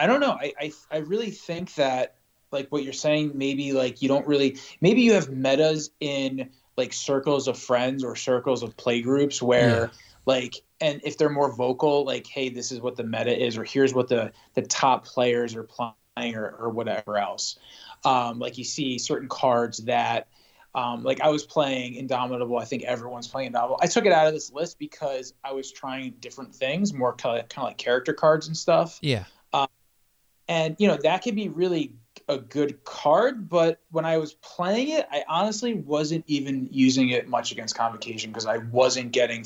don't know. I really think that, like what you're saying, maybe like you don't really, maybe you have metas in like circles of friends or circles of play groups where like, and if they're more vocal, like, hey, this is what the meta is, or here's what the top players are playing, or whatever else. Like you see certain cards that, like I was playing Indomitable. I think everyone's playing Indomitable. I took it out of this list because I was trying different things, more kind of like character cards and stuff. Yeah. And, you know, that could be really a good card, but when I was playing it, I honestly wasn't even using it much against Convocation because I was getting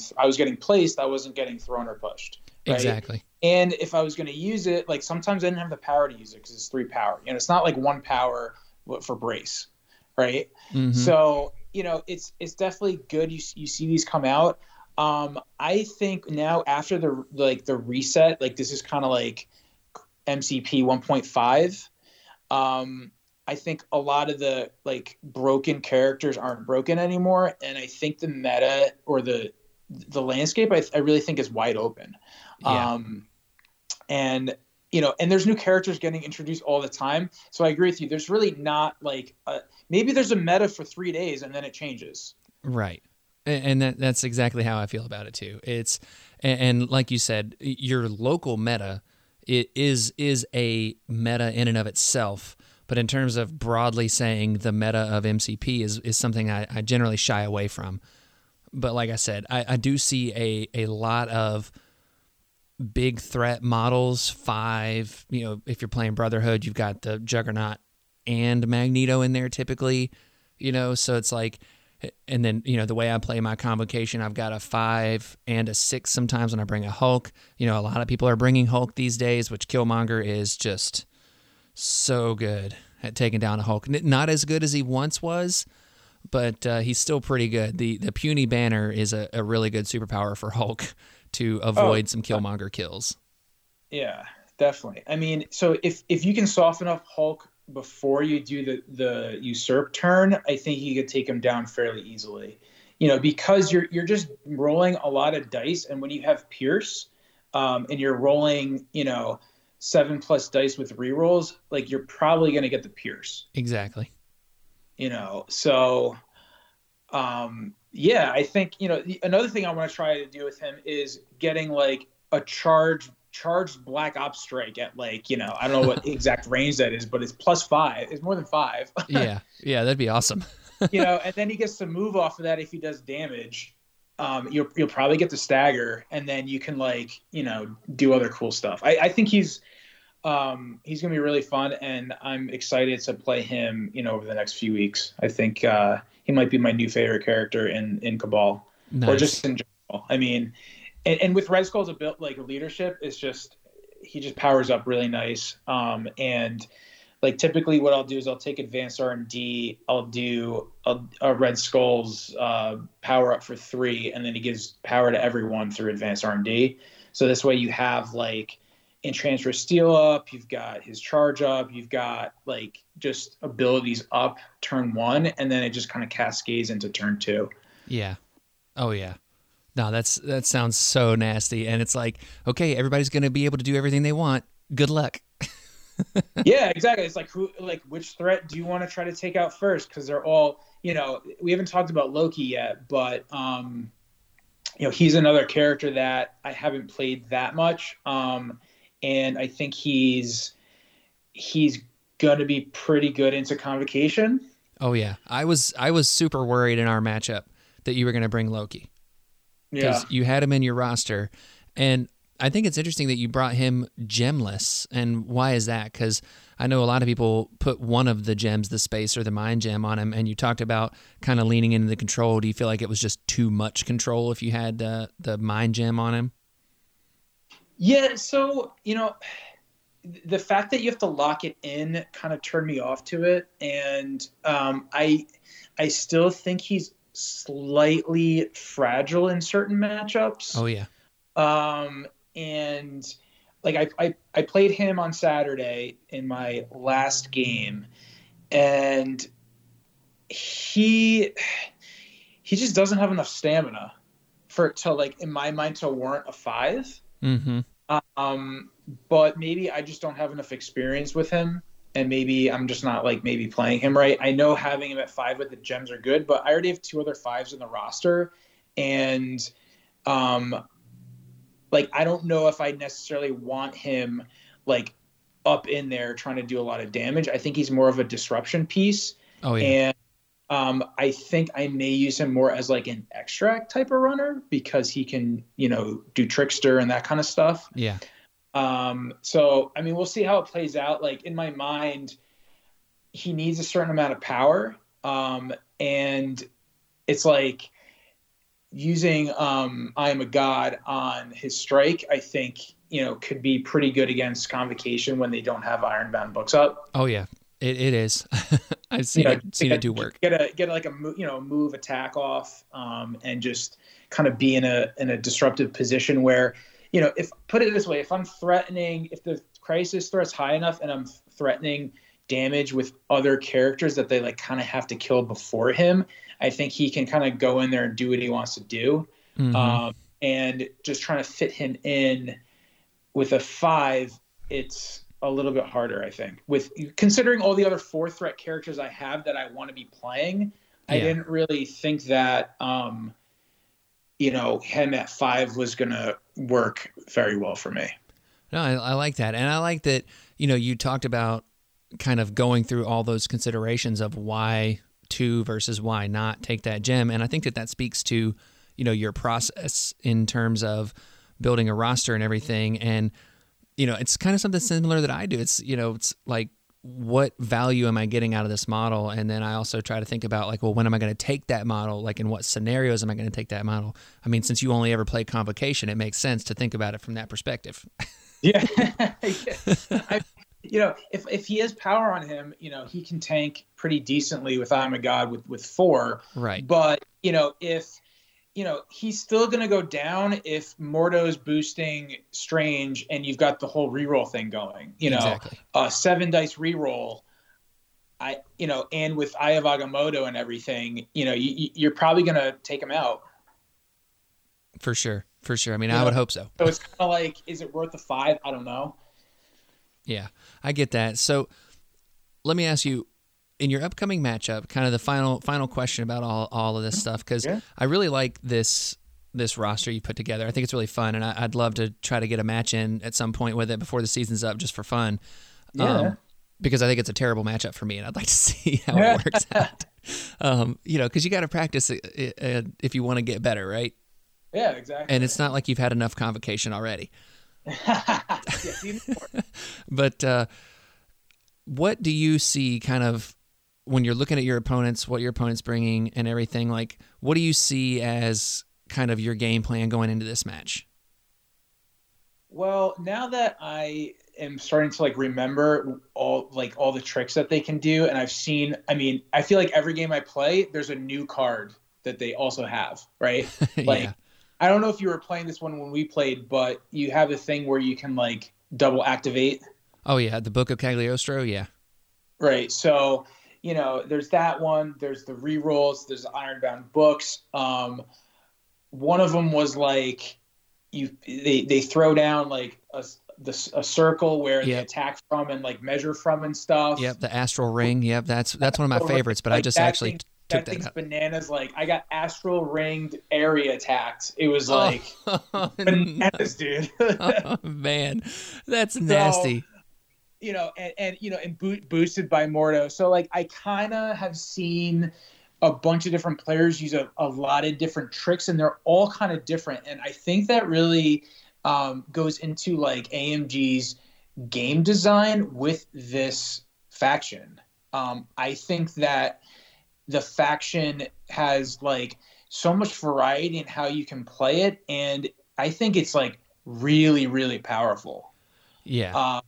placed. I wasn't getting thrown or pushed. Right? Exactly. And if I was going to use it, like sometimes I didn't have the power to use it because it's 3 power. You know, it's not like 1 power for brace. Right. Mm-hmm. So, you know, it's definitely good. You see these come out. I think now after the reset, like this is kind of like MCP 1.5. I think a lot of the like broken characters aren't broken anymore. And I think the meta or the landscape, I really think is wide open. Yeah. And, you know, and there's new characters getting introduced all the time. So I agree with you. There's really not like maybe there's a meta for 3 days and then it changes. Right. And that's exactly how I feel about it too. It's, and like you said, your local meta, it is a meta in and of itself, but in terms of broadly saying the meta of MCP is something I generally shy away from. But like I said, I do see a lot of big threat models, 5, you know, if you're playing Brotherhood, you've got the Juggernaut and Magneto in there typically, you know, so it's like, and then, you know, the way I play my Convocation, I've got a 5 and a 6 sometimes when I bring a Hulk. You know, a lot of people are bringing Hulk these days, which Killmonger is just so good at taking down a Hulk. Not as good as he once was, but he's still pretty good. The Puny Banner is a really good superpower for Hulk to avoid some Killmonger kills. Yeah, definitely. I mean, so if you can soften up Hulk before you do the usurp turn, I think you could take him down fairly easily, you know, because you're just rolling a lot of dice. And when you have Pierce, and you're rolling, you know, 7+ dice with rerolls, like you're probably going to get the Pierce. Exactly. You know, so, yeah, I think, you know, another thing I want to try to do with him is getting like a charged Black Ops Strike at like, you know, I don't know what exact range that is, but it's +5. It's more than 5. Yeah, that'd be awesome. You know, and then he gets to move off of that if he does damage. You'll probably get to stagger, and then you can like, you know, do other cool stuff. I think he's gonna be really fun, and I'm excited to play him, you know, over the next few weeks. I think he might be my new favorite character in Cabal. Nice. Or just in general. I mean, and with Red Skull's like leadership, it's just he just powers up really nice. And like typically, what I'll do is I'll take advanced R&D. I'll do a Red Skull's power up for 3, and then he gives power to everyone through advanced R&D. So this way, you have like Enchantress Steel up. You've got his charge up. You've got like just abilities up turn 1, and then it just kind of cascades into turn 2. Yeah. Oh yeah. No, that sounds so nasty. And it's like, okay, everybody's going to be able to do everything they want. Good luck. Yeah, exactly. It's like which threat do you want to try to take out first? Because they're all, you know, we haven't talked about Loki yet, but, you know, he's another character that I haven't played that much. And I think he's going to be pretty good into Convocation. Oh yeah, I was super worried in our matchup that you were going to bring Loki. Yeah, because you had him in your roster, and I think it's interesting that you brought him gemless. And why is that? Because I know a lot of people put one of the gems, the space or the mind gem, on him, and you talked about kind of leaning into the control. Do you feel like it was just too much control if you had the mind gem on him? Yeah, so, you know, the fact that you have to lock it in kind of turned me off to it, and I still think he's slightly fragile in certain matchups. Oh, yeah. And like I played him on Saturday in my last game, and he just doesn't have enough stamina for it to, like, in my mind, to warrant a 5. Mm-hmm. But maybe I just don't have enough experience with him, and maybe I'm just not maybe playing him right. I know having him at 5 with the gems are good, but I already have 2 other 5s in the roster, and I don't know if I necessarily want him, up in there trying to do a lot of damage. I think he's more of a disruption piece. Oh, yeah. And I think I may use him more as, an extract type of runner, because he can, do trickster and that kind of stuff. Yeah. So, we'll see how it plays out. In my mind, he needs a certain amount of power. And it's using I Am a God on his strike, I think, could be pretty good against Convocation when they don't have Ironbound Books up. Oh yeah, it is. I've seen it do work. Get a move attack off, and just kind of be in a disruptive position where, if, put it this way, if I'm threatening, if the crisis threat's high enough and I'm threatening damage with other characters that they kind of have to kill before him, I think he can kind of go in there and do what he wants to do. Mm-hmm. And just trying to fit him in with a 5, it's a little bit harder, I think, with considering all the other 4 threat characters I have that I want to be playing. Yeah. I didn't really think that him at 5 was gonna work very well for me. No, I like that, and I like that you talked about kind of going through all those considerations of why to versus why not take that gem. And I think that speaks to, your process in terms of building a roster and everything. And, it's kind of something similar that I do. It's, it's what value am I getting out of this model? And then I also try to think about when am I going to take that model? In what scenarios am I going to take that model? Since you only ever play Convocation, it makes sense to think about it from that perspective. Yeah. If he has power on him, he can tank pretty decently with I'm a God with 4. Right. But, if he's still going to go down if Mordo's boosting Strange and you've got the whole reroll thing going, exactly. 7 dice reroll, and with Eye of Agamotto and everything, you're probably going to take him out. For sure. I would hope so. So it's kind of is it worth the 5? I don't know. Yeah, I get that. So let me ask you, in your upcoming matchup, kind of the final question about all of this stuff, because yeah. I really like this roster you put together. I think it's really fun, and I'd love to try to get a match in at some point with it before the season's up, just for fun. Yeah. Because I think it's a terrible matchup for me, and I'd like to see how it works out. Because you got to practice it, if you want to get better, right? Yeah, exactly. And it's not like you've had enough Convocation already. Yes, even more. But what do you see kind of when you're looking at your opponents, what your opponent's bringing and everything, what do you see as kind of your game plan going into this match? Well, now that I am starting to remember all the tricks that they can do, and I've seen, I feel like every game I play there's a new card that they also have, right? Yeah. I don't know if you were playing this one when we played, but you have a thing where you can double activate. Oh yeah, the Book of Cagliostro, yeah. Right. So, there's that one, there's the rerolls, there's the Ironbound Books. One of them was they throw down a circle where they attack from and measure from and stuff. Yep, the Astral Ring. Yep, that's one of my favorites, but I just actually that thing's out. Bananas. I got Astral Ringed area attacked. It was bananas, dude. Oh, man, that's nasty. you know, and boosted by MODOK. So like I kind of have seen a bunch of different players use a lot of different tricks, and they're all kind of different. And I think that really goes into like AMG's game design with this faction. I think that the faction has like so much variety in how you can play it, and I think it's like really, really powerful. Yeah.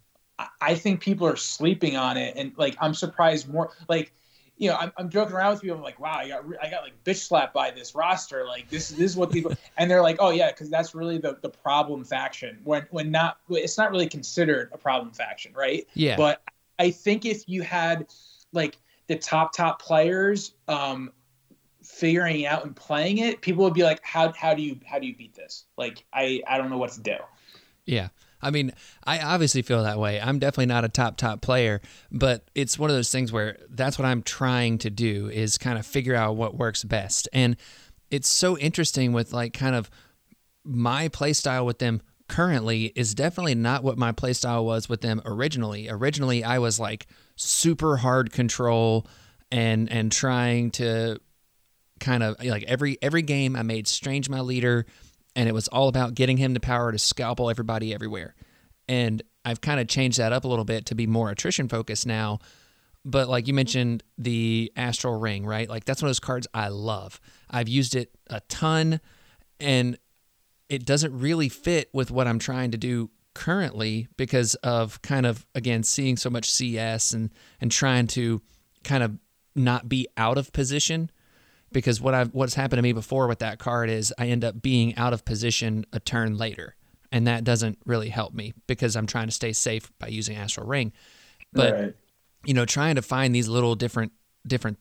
I think people are sleeping on it, and like I'm surprised more. Like, you know, I'm joking around with people. I'm like, wow, I got like bitch slapped by this roster. Like this is what people, and they're like, oh yeah, because that's really the problem faction. When not, it's not really considered a problem faction, right? Yeah. But I think if you had like the top players figuring out and playing it, people would be like, how do you beat this? Like I don't know what to do. Yeah. I mean, I obviously feel that way. I'm definitely not a top player, but it's one of those things where that's what I'm trying to do is kind of figure out what works best. And it's so interesting with like kind of my play style with them currently is definitely not what my play style was with them originally. Originally, I was like super hard control and trying to kind of like every game I made Strange my leader. And it was all about getting him the power to scalpel everybody everywhere. And I've kind of changed that up a little bit to be more attrition focused now. But like you mentioned, the Astral Ring, right? Like that's one of those cards I love. I've used it a ton, and it doesn't really fit with what I'm trying to do currently because of kind of, again, seeing so much CS and trying to kind of not be out of position. Because what's happened to me before with that card is I end up being out of position a turn later, and that doesn't really help me because I'm trying to stay safe by using Astral Ring. But right. You know, trying to find these little different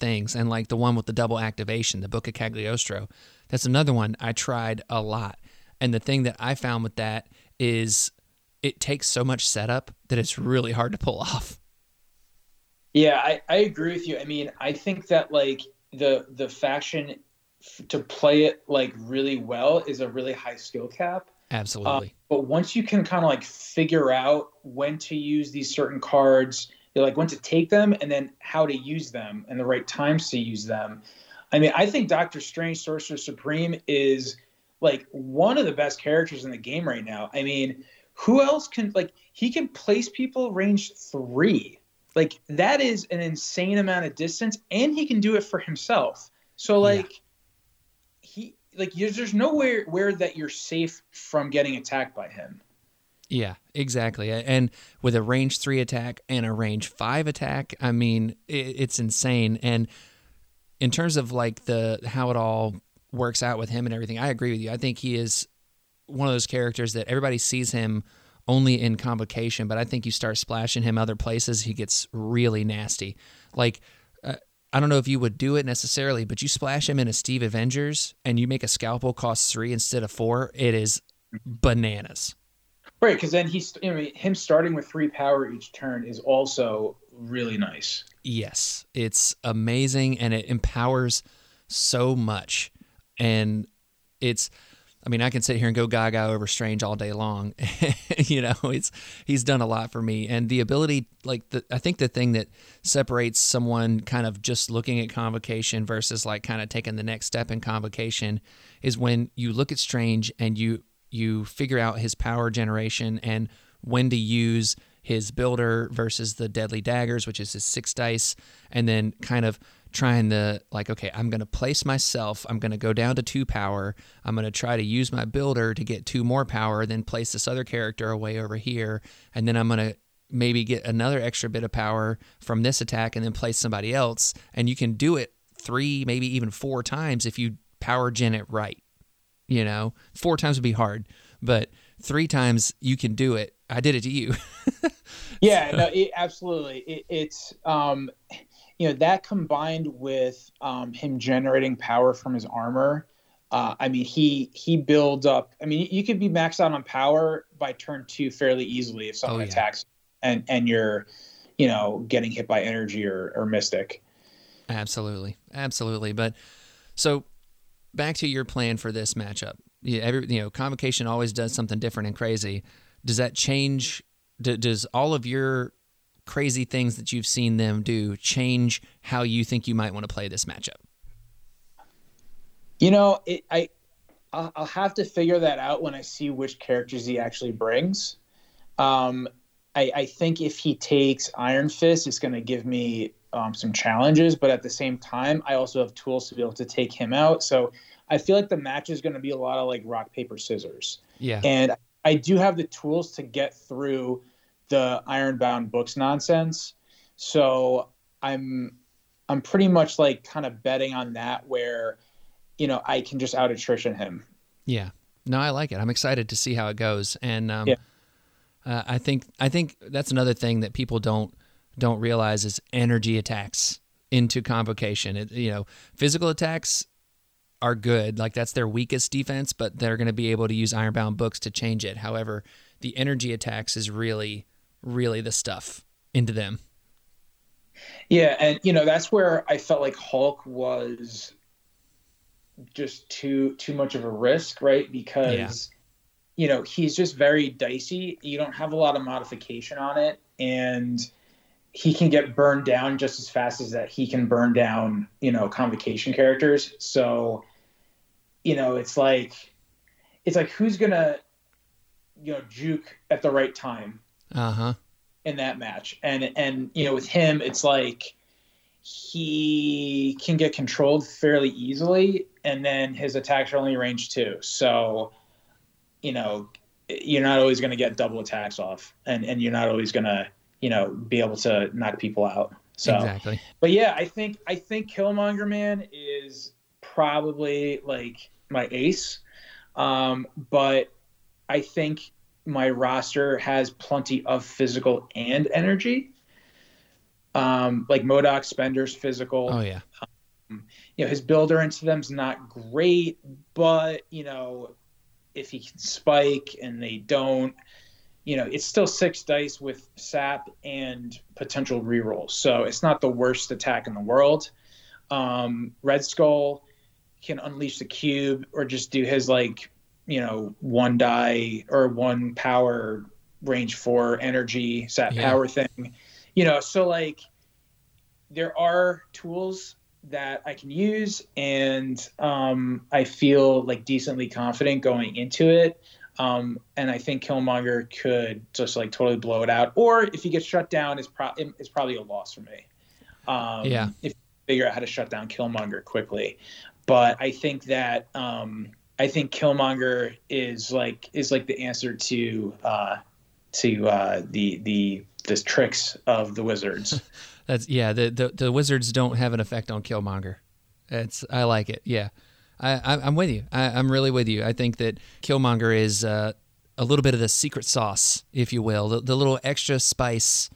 things, and like the one with the double activation, the Book of Cagliostro, that's another one I tried a lot. And the thing that I found with that is it takes so much setup that it's really hard to pull off. Yeah, I agree with you. I mean, I think that like the faction to play it like really well is a really high skill cap. Absolutely. But once you can kind of like figure out when to use these certain cards, you're like when to take them and then how to use them and the right times to use them. I mean, I think Doctor Strange, Sorcerer Supreme is like one of the best characters in the game right now. I mean, who else can like, he can place people range 3. Like, that is an insane amount of distance, and he can do it for himself. So, like, He like there's nowhere where that you're safe from getting attacked by him. Yeah, exactly. And with a range 3 attack and a range 5 attack, I mean, it's insane. And in terms of, like, how it all works out with him and everything, I agree with you. I think he is one of those characters that everybody sees him only in Convocation, but I think you start splashing him other places, he gets really nasty. Like, I don't know if you would do it necessarily, but you splash him in a Steve Avengers and you make a scalpel cost 3 instead of 4, it is bananas. Right, because then him starting with 3 power each turn is also really nice. Yes, it's amazing, and it empowers so much. And it's... I mean, I can sit here and go gaga over Strange all day long. You know, he's done a lot for me. And the ability, like, I think the thing that separates someone kind of just looking at Convocation versus, like, kind of taking the next step in Convocation is when you look at Strange and you figure out his power generation and when to use his builder versus the deadly daggers, which is his 6 dice, and then kind of trying to, like, okay, I'm going to place myself, I'm going to go down to 2 power, I'm going to try to use my builder to get 2 more power, then place this other character away over here, and then I'm going to maybe get another extra bit of power from this attack and then place somebody else. And you can do it 3, maybe even 4 times if you power gen it right. You know, 4 times would be hard, but 3 times you can do it. I did it to you. Yeah, so. No, absolutely. It's... you know, that combined with him generating power from his armor, I mean, he builds up. I mean, you could be maxed out on power by turn 2 fairly easily if someone attacks and you're, you know, getting hit by energy or mystic. Absolutely. Absolutely. But so back to your plan for this matchup. Convocation always does something different and crazy. Does that change? Does all of your crazy things that you've seen them do change how you think you might want to play this matchup? You know, I'll have to figure that out when I see which characters he actually brings. I think if he takes Iron Fist, it's going to give me some challenges, but at the same time, I also have tools to be able to take him out. So I feel like the match is going to be a lot of like rock, paper, scissors. Yeah. And I do have the tools to get through the Ironbound Books nonsense. So I'm pretty much like kind of betting on that where, you know, I can just out attrition him. Yeah. No, I like it. I'm excited to see how it goes. And I think that's another thing that people don't realize is energy attacks into Convocation. Physical attacks are good. Like, that's their weakest defense, but they're going to be able to use Ironbound Books to change it. However, the energy attacks is really, really the stuff into them. Yeah, and, you know, that's where I felt like Hulk was just too much of a risk, right? Because, you know, he's just very dicey. You don't have a lot of modification on it, and he can get burned down just as fast as that he can burn down, you know, Convocation characters. So, you know, it's like who's gonna, you know, juke at the right time in that match. And you know, with him, it's like he can get controlled fairly easily, and then his attacks are only range 2. So, you know, you're not always gonna get double attacks off, and you're not always gonna, you know, be able to knock people out. So, exactly. But yeah, I think Killmonger Man is probably like my ace. But I think my roster has plenty of physical and energy. Like MODOK Spender's physical. Oh yeah. You know, his builder into them's not great, but you know, if he can spike and they don't, you know, it's still 6 dice with sap and potential rerolls. So it's not the worst attack in the world. Red Skull can unleash the cube or just do his, like, you know, 1 die or 1 power range 4 energy sap power thing. You know, so, like, there are tools that I can use, and I feel, like, decently confident going into it. And I think Killmonger could just like totally blow it out, or if he gets shut down, it's probably a loss for me. If you figure out how to shut down Killmonger quickly. But I think that I think Killmonger is like the answer to the tricks of the wizards. That's the wizards don't have an effect on Killmonger. I like it. Yeah. I'm with you. I'm really with you. I think that Killmonger is a little bit of the secret sauce, if you will, the little extra spice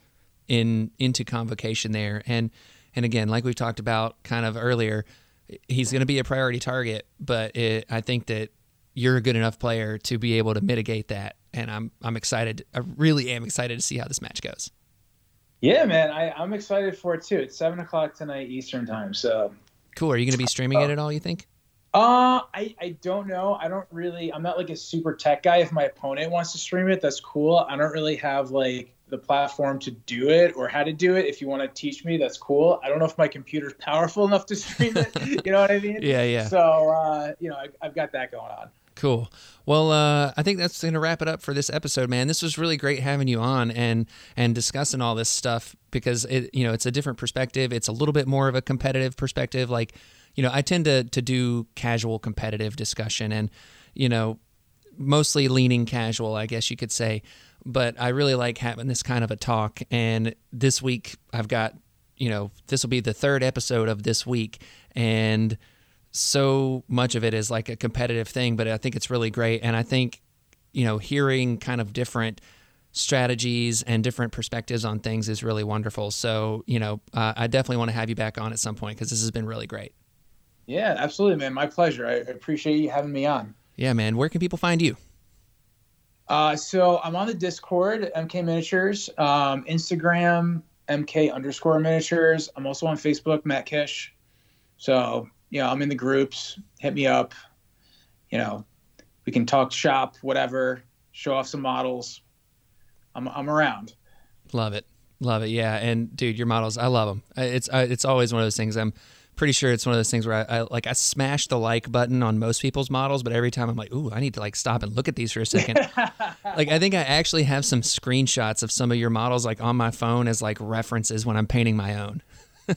into Convocation there. And again, like we talked about kind of earlier, he's going to be a priority target, but I think that you're a good enough player to be able to mitigate that. And I'm excited. I really am excited to see how this match goes. Yeah, man, I'm excited for it too. It's 7:00 tonight Eastern time. So cool. Are you going to be streaming it at all, you think? I don't know. I'm not like a super tech guy. If my opponent wants to stream it, that's cool. I don't really have like the platform to do it or how to do it. If you want to teach me, that's cool. I don't know if my computer's powerful enough to stream it. You know what I mean? Yeah. So, you know, I've got that going on. Cool. Well, I think that's going to wrap it up for this episode, man. This was really great having you on and discussing all this stuff, because it's a different perspective. It's a little bit more of a competitive perspective. Like, you know, I tend to do casual competitive discussion and, you know, mostly leaning casual, I guess you could say, but I really like having this kind of a talk. And this week I've got, you know, this will be the 3rd episode of this week, and so much of it is like a competitive thing, but I think it's really great. And I think, you know, hearing kind of different strategies and different perspectives on things is really wonderful. So, you know, I definitely want to have you back on at some point, because this has been really great. Yeah, absolutely, man. My pleasure. I appreciate you having me on. Yeah, man. Where can people find you? So I'm on the Discord, MK Miniatures, Instagram, MK_Miniatures. I'm also on Facebook, Matt Kish. So, you know, I'm in the groups. Hit me up. You know, we can talk shop, whatever, show off some models. I'm around. Love it. Love it. Yeah. And dude, your models, I love them. It's always one of those things. I'm pretty sure it's one of those things where I smash the like button on most people's models, but every time I'm like, ooh, I need to like stop and look at these for a second. Like, I think I actually have some screenshots of some of your models like on my phone as like references when I'm painting my own.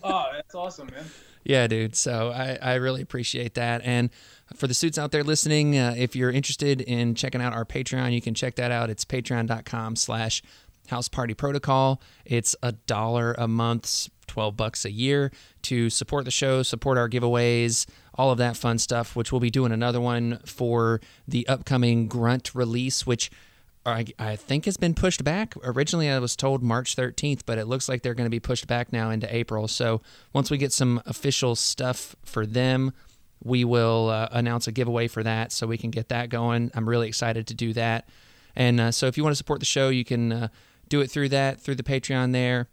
Oh, that's awesome, man. Yeah, dude. So I really appreciate that. And for the suits out there listening, if you're interested in checking out our Patreon, you can check that out. It's patreon.com/House Party Protocol. It's $1 a month, $12 a year to support the show, support our giveaways, all of that fun stuff, which we'll be doing another one for the upcoming Grunt release, which I think has been pushed back. Originally, I was told March 13th, but it looks like they're going to be pushed back now into April. So once we get some official stuff for them, we will announce a giveaway for that so we can get that going. I'm really excited to do that. And so if you want to support the show, you can do it through that, through the Patreon there.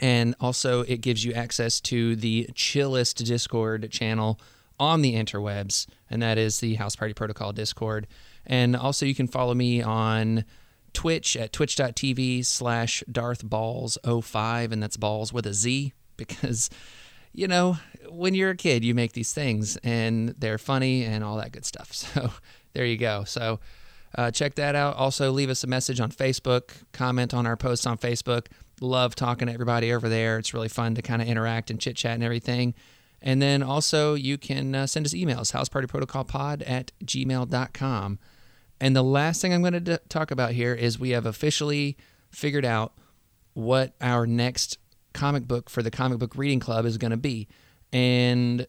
And also it gives you access to the chillest Discord channel on the interwebs, and that is the House Party Protocol Discord. And also you can follow me on Twitch at twitch.tv/DarthBalls05, and that's balls with a Z because, you know, when you're a kid, you make these things, and they're funny and all that good stuff. So there you go. So check that out. Also, leave us a message on Facebook. Comment on our posts on Facebook. Love talking to everybody over there. It's really fun to kind of interact and chit-chat and everything. And then also, you can send us emails, housepartyprotocolpod@gmail.com. And the last thing I'm going to talk about here is we have officially figured out what our next comic book for the Comic Book Reading Club is going to be. And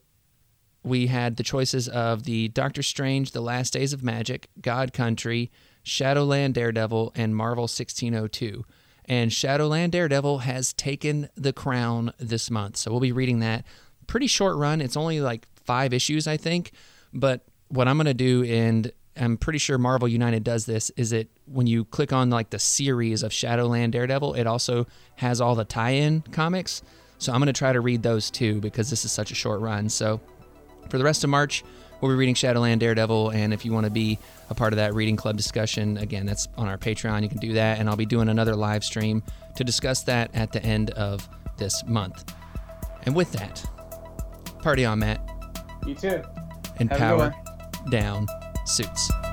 we had the choices of the Doctor Strange, The Last Days of Magic, God Country, Shadowland Daredevil, and Marvel 1602. And Shadowland Daredevil has taken the crown this month. So we'll be reading that. Pretty short run. It's only like 5 issues, I think. But what I'm going to do, and I'm pretty sure Marvel United does this, is that when you click on like the series of Shadowland Daredevil, it also has all the tie-in comics. So I'm going to try to read those too because this is such a short run. So for the rest of March, we'll be reading Shadowland Daredevil, and if you want to be a part of that reading club discussion, again, that's on our Patreon. You can do that, and I'll be doing another live stream to discuss that at the end of this month. And with that, party on, Matt. You too. And have power down suits.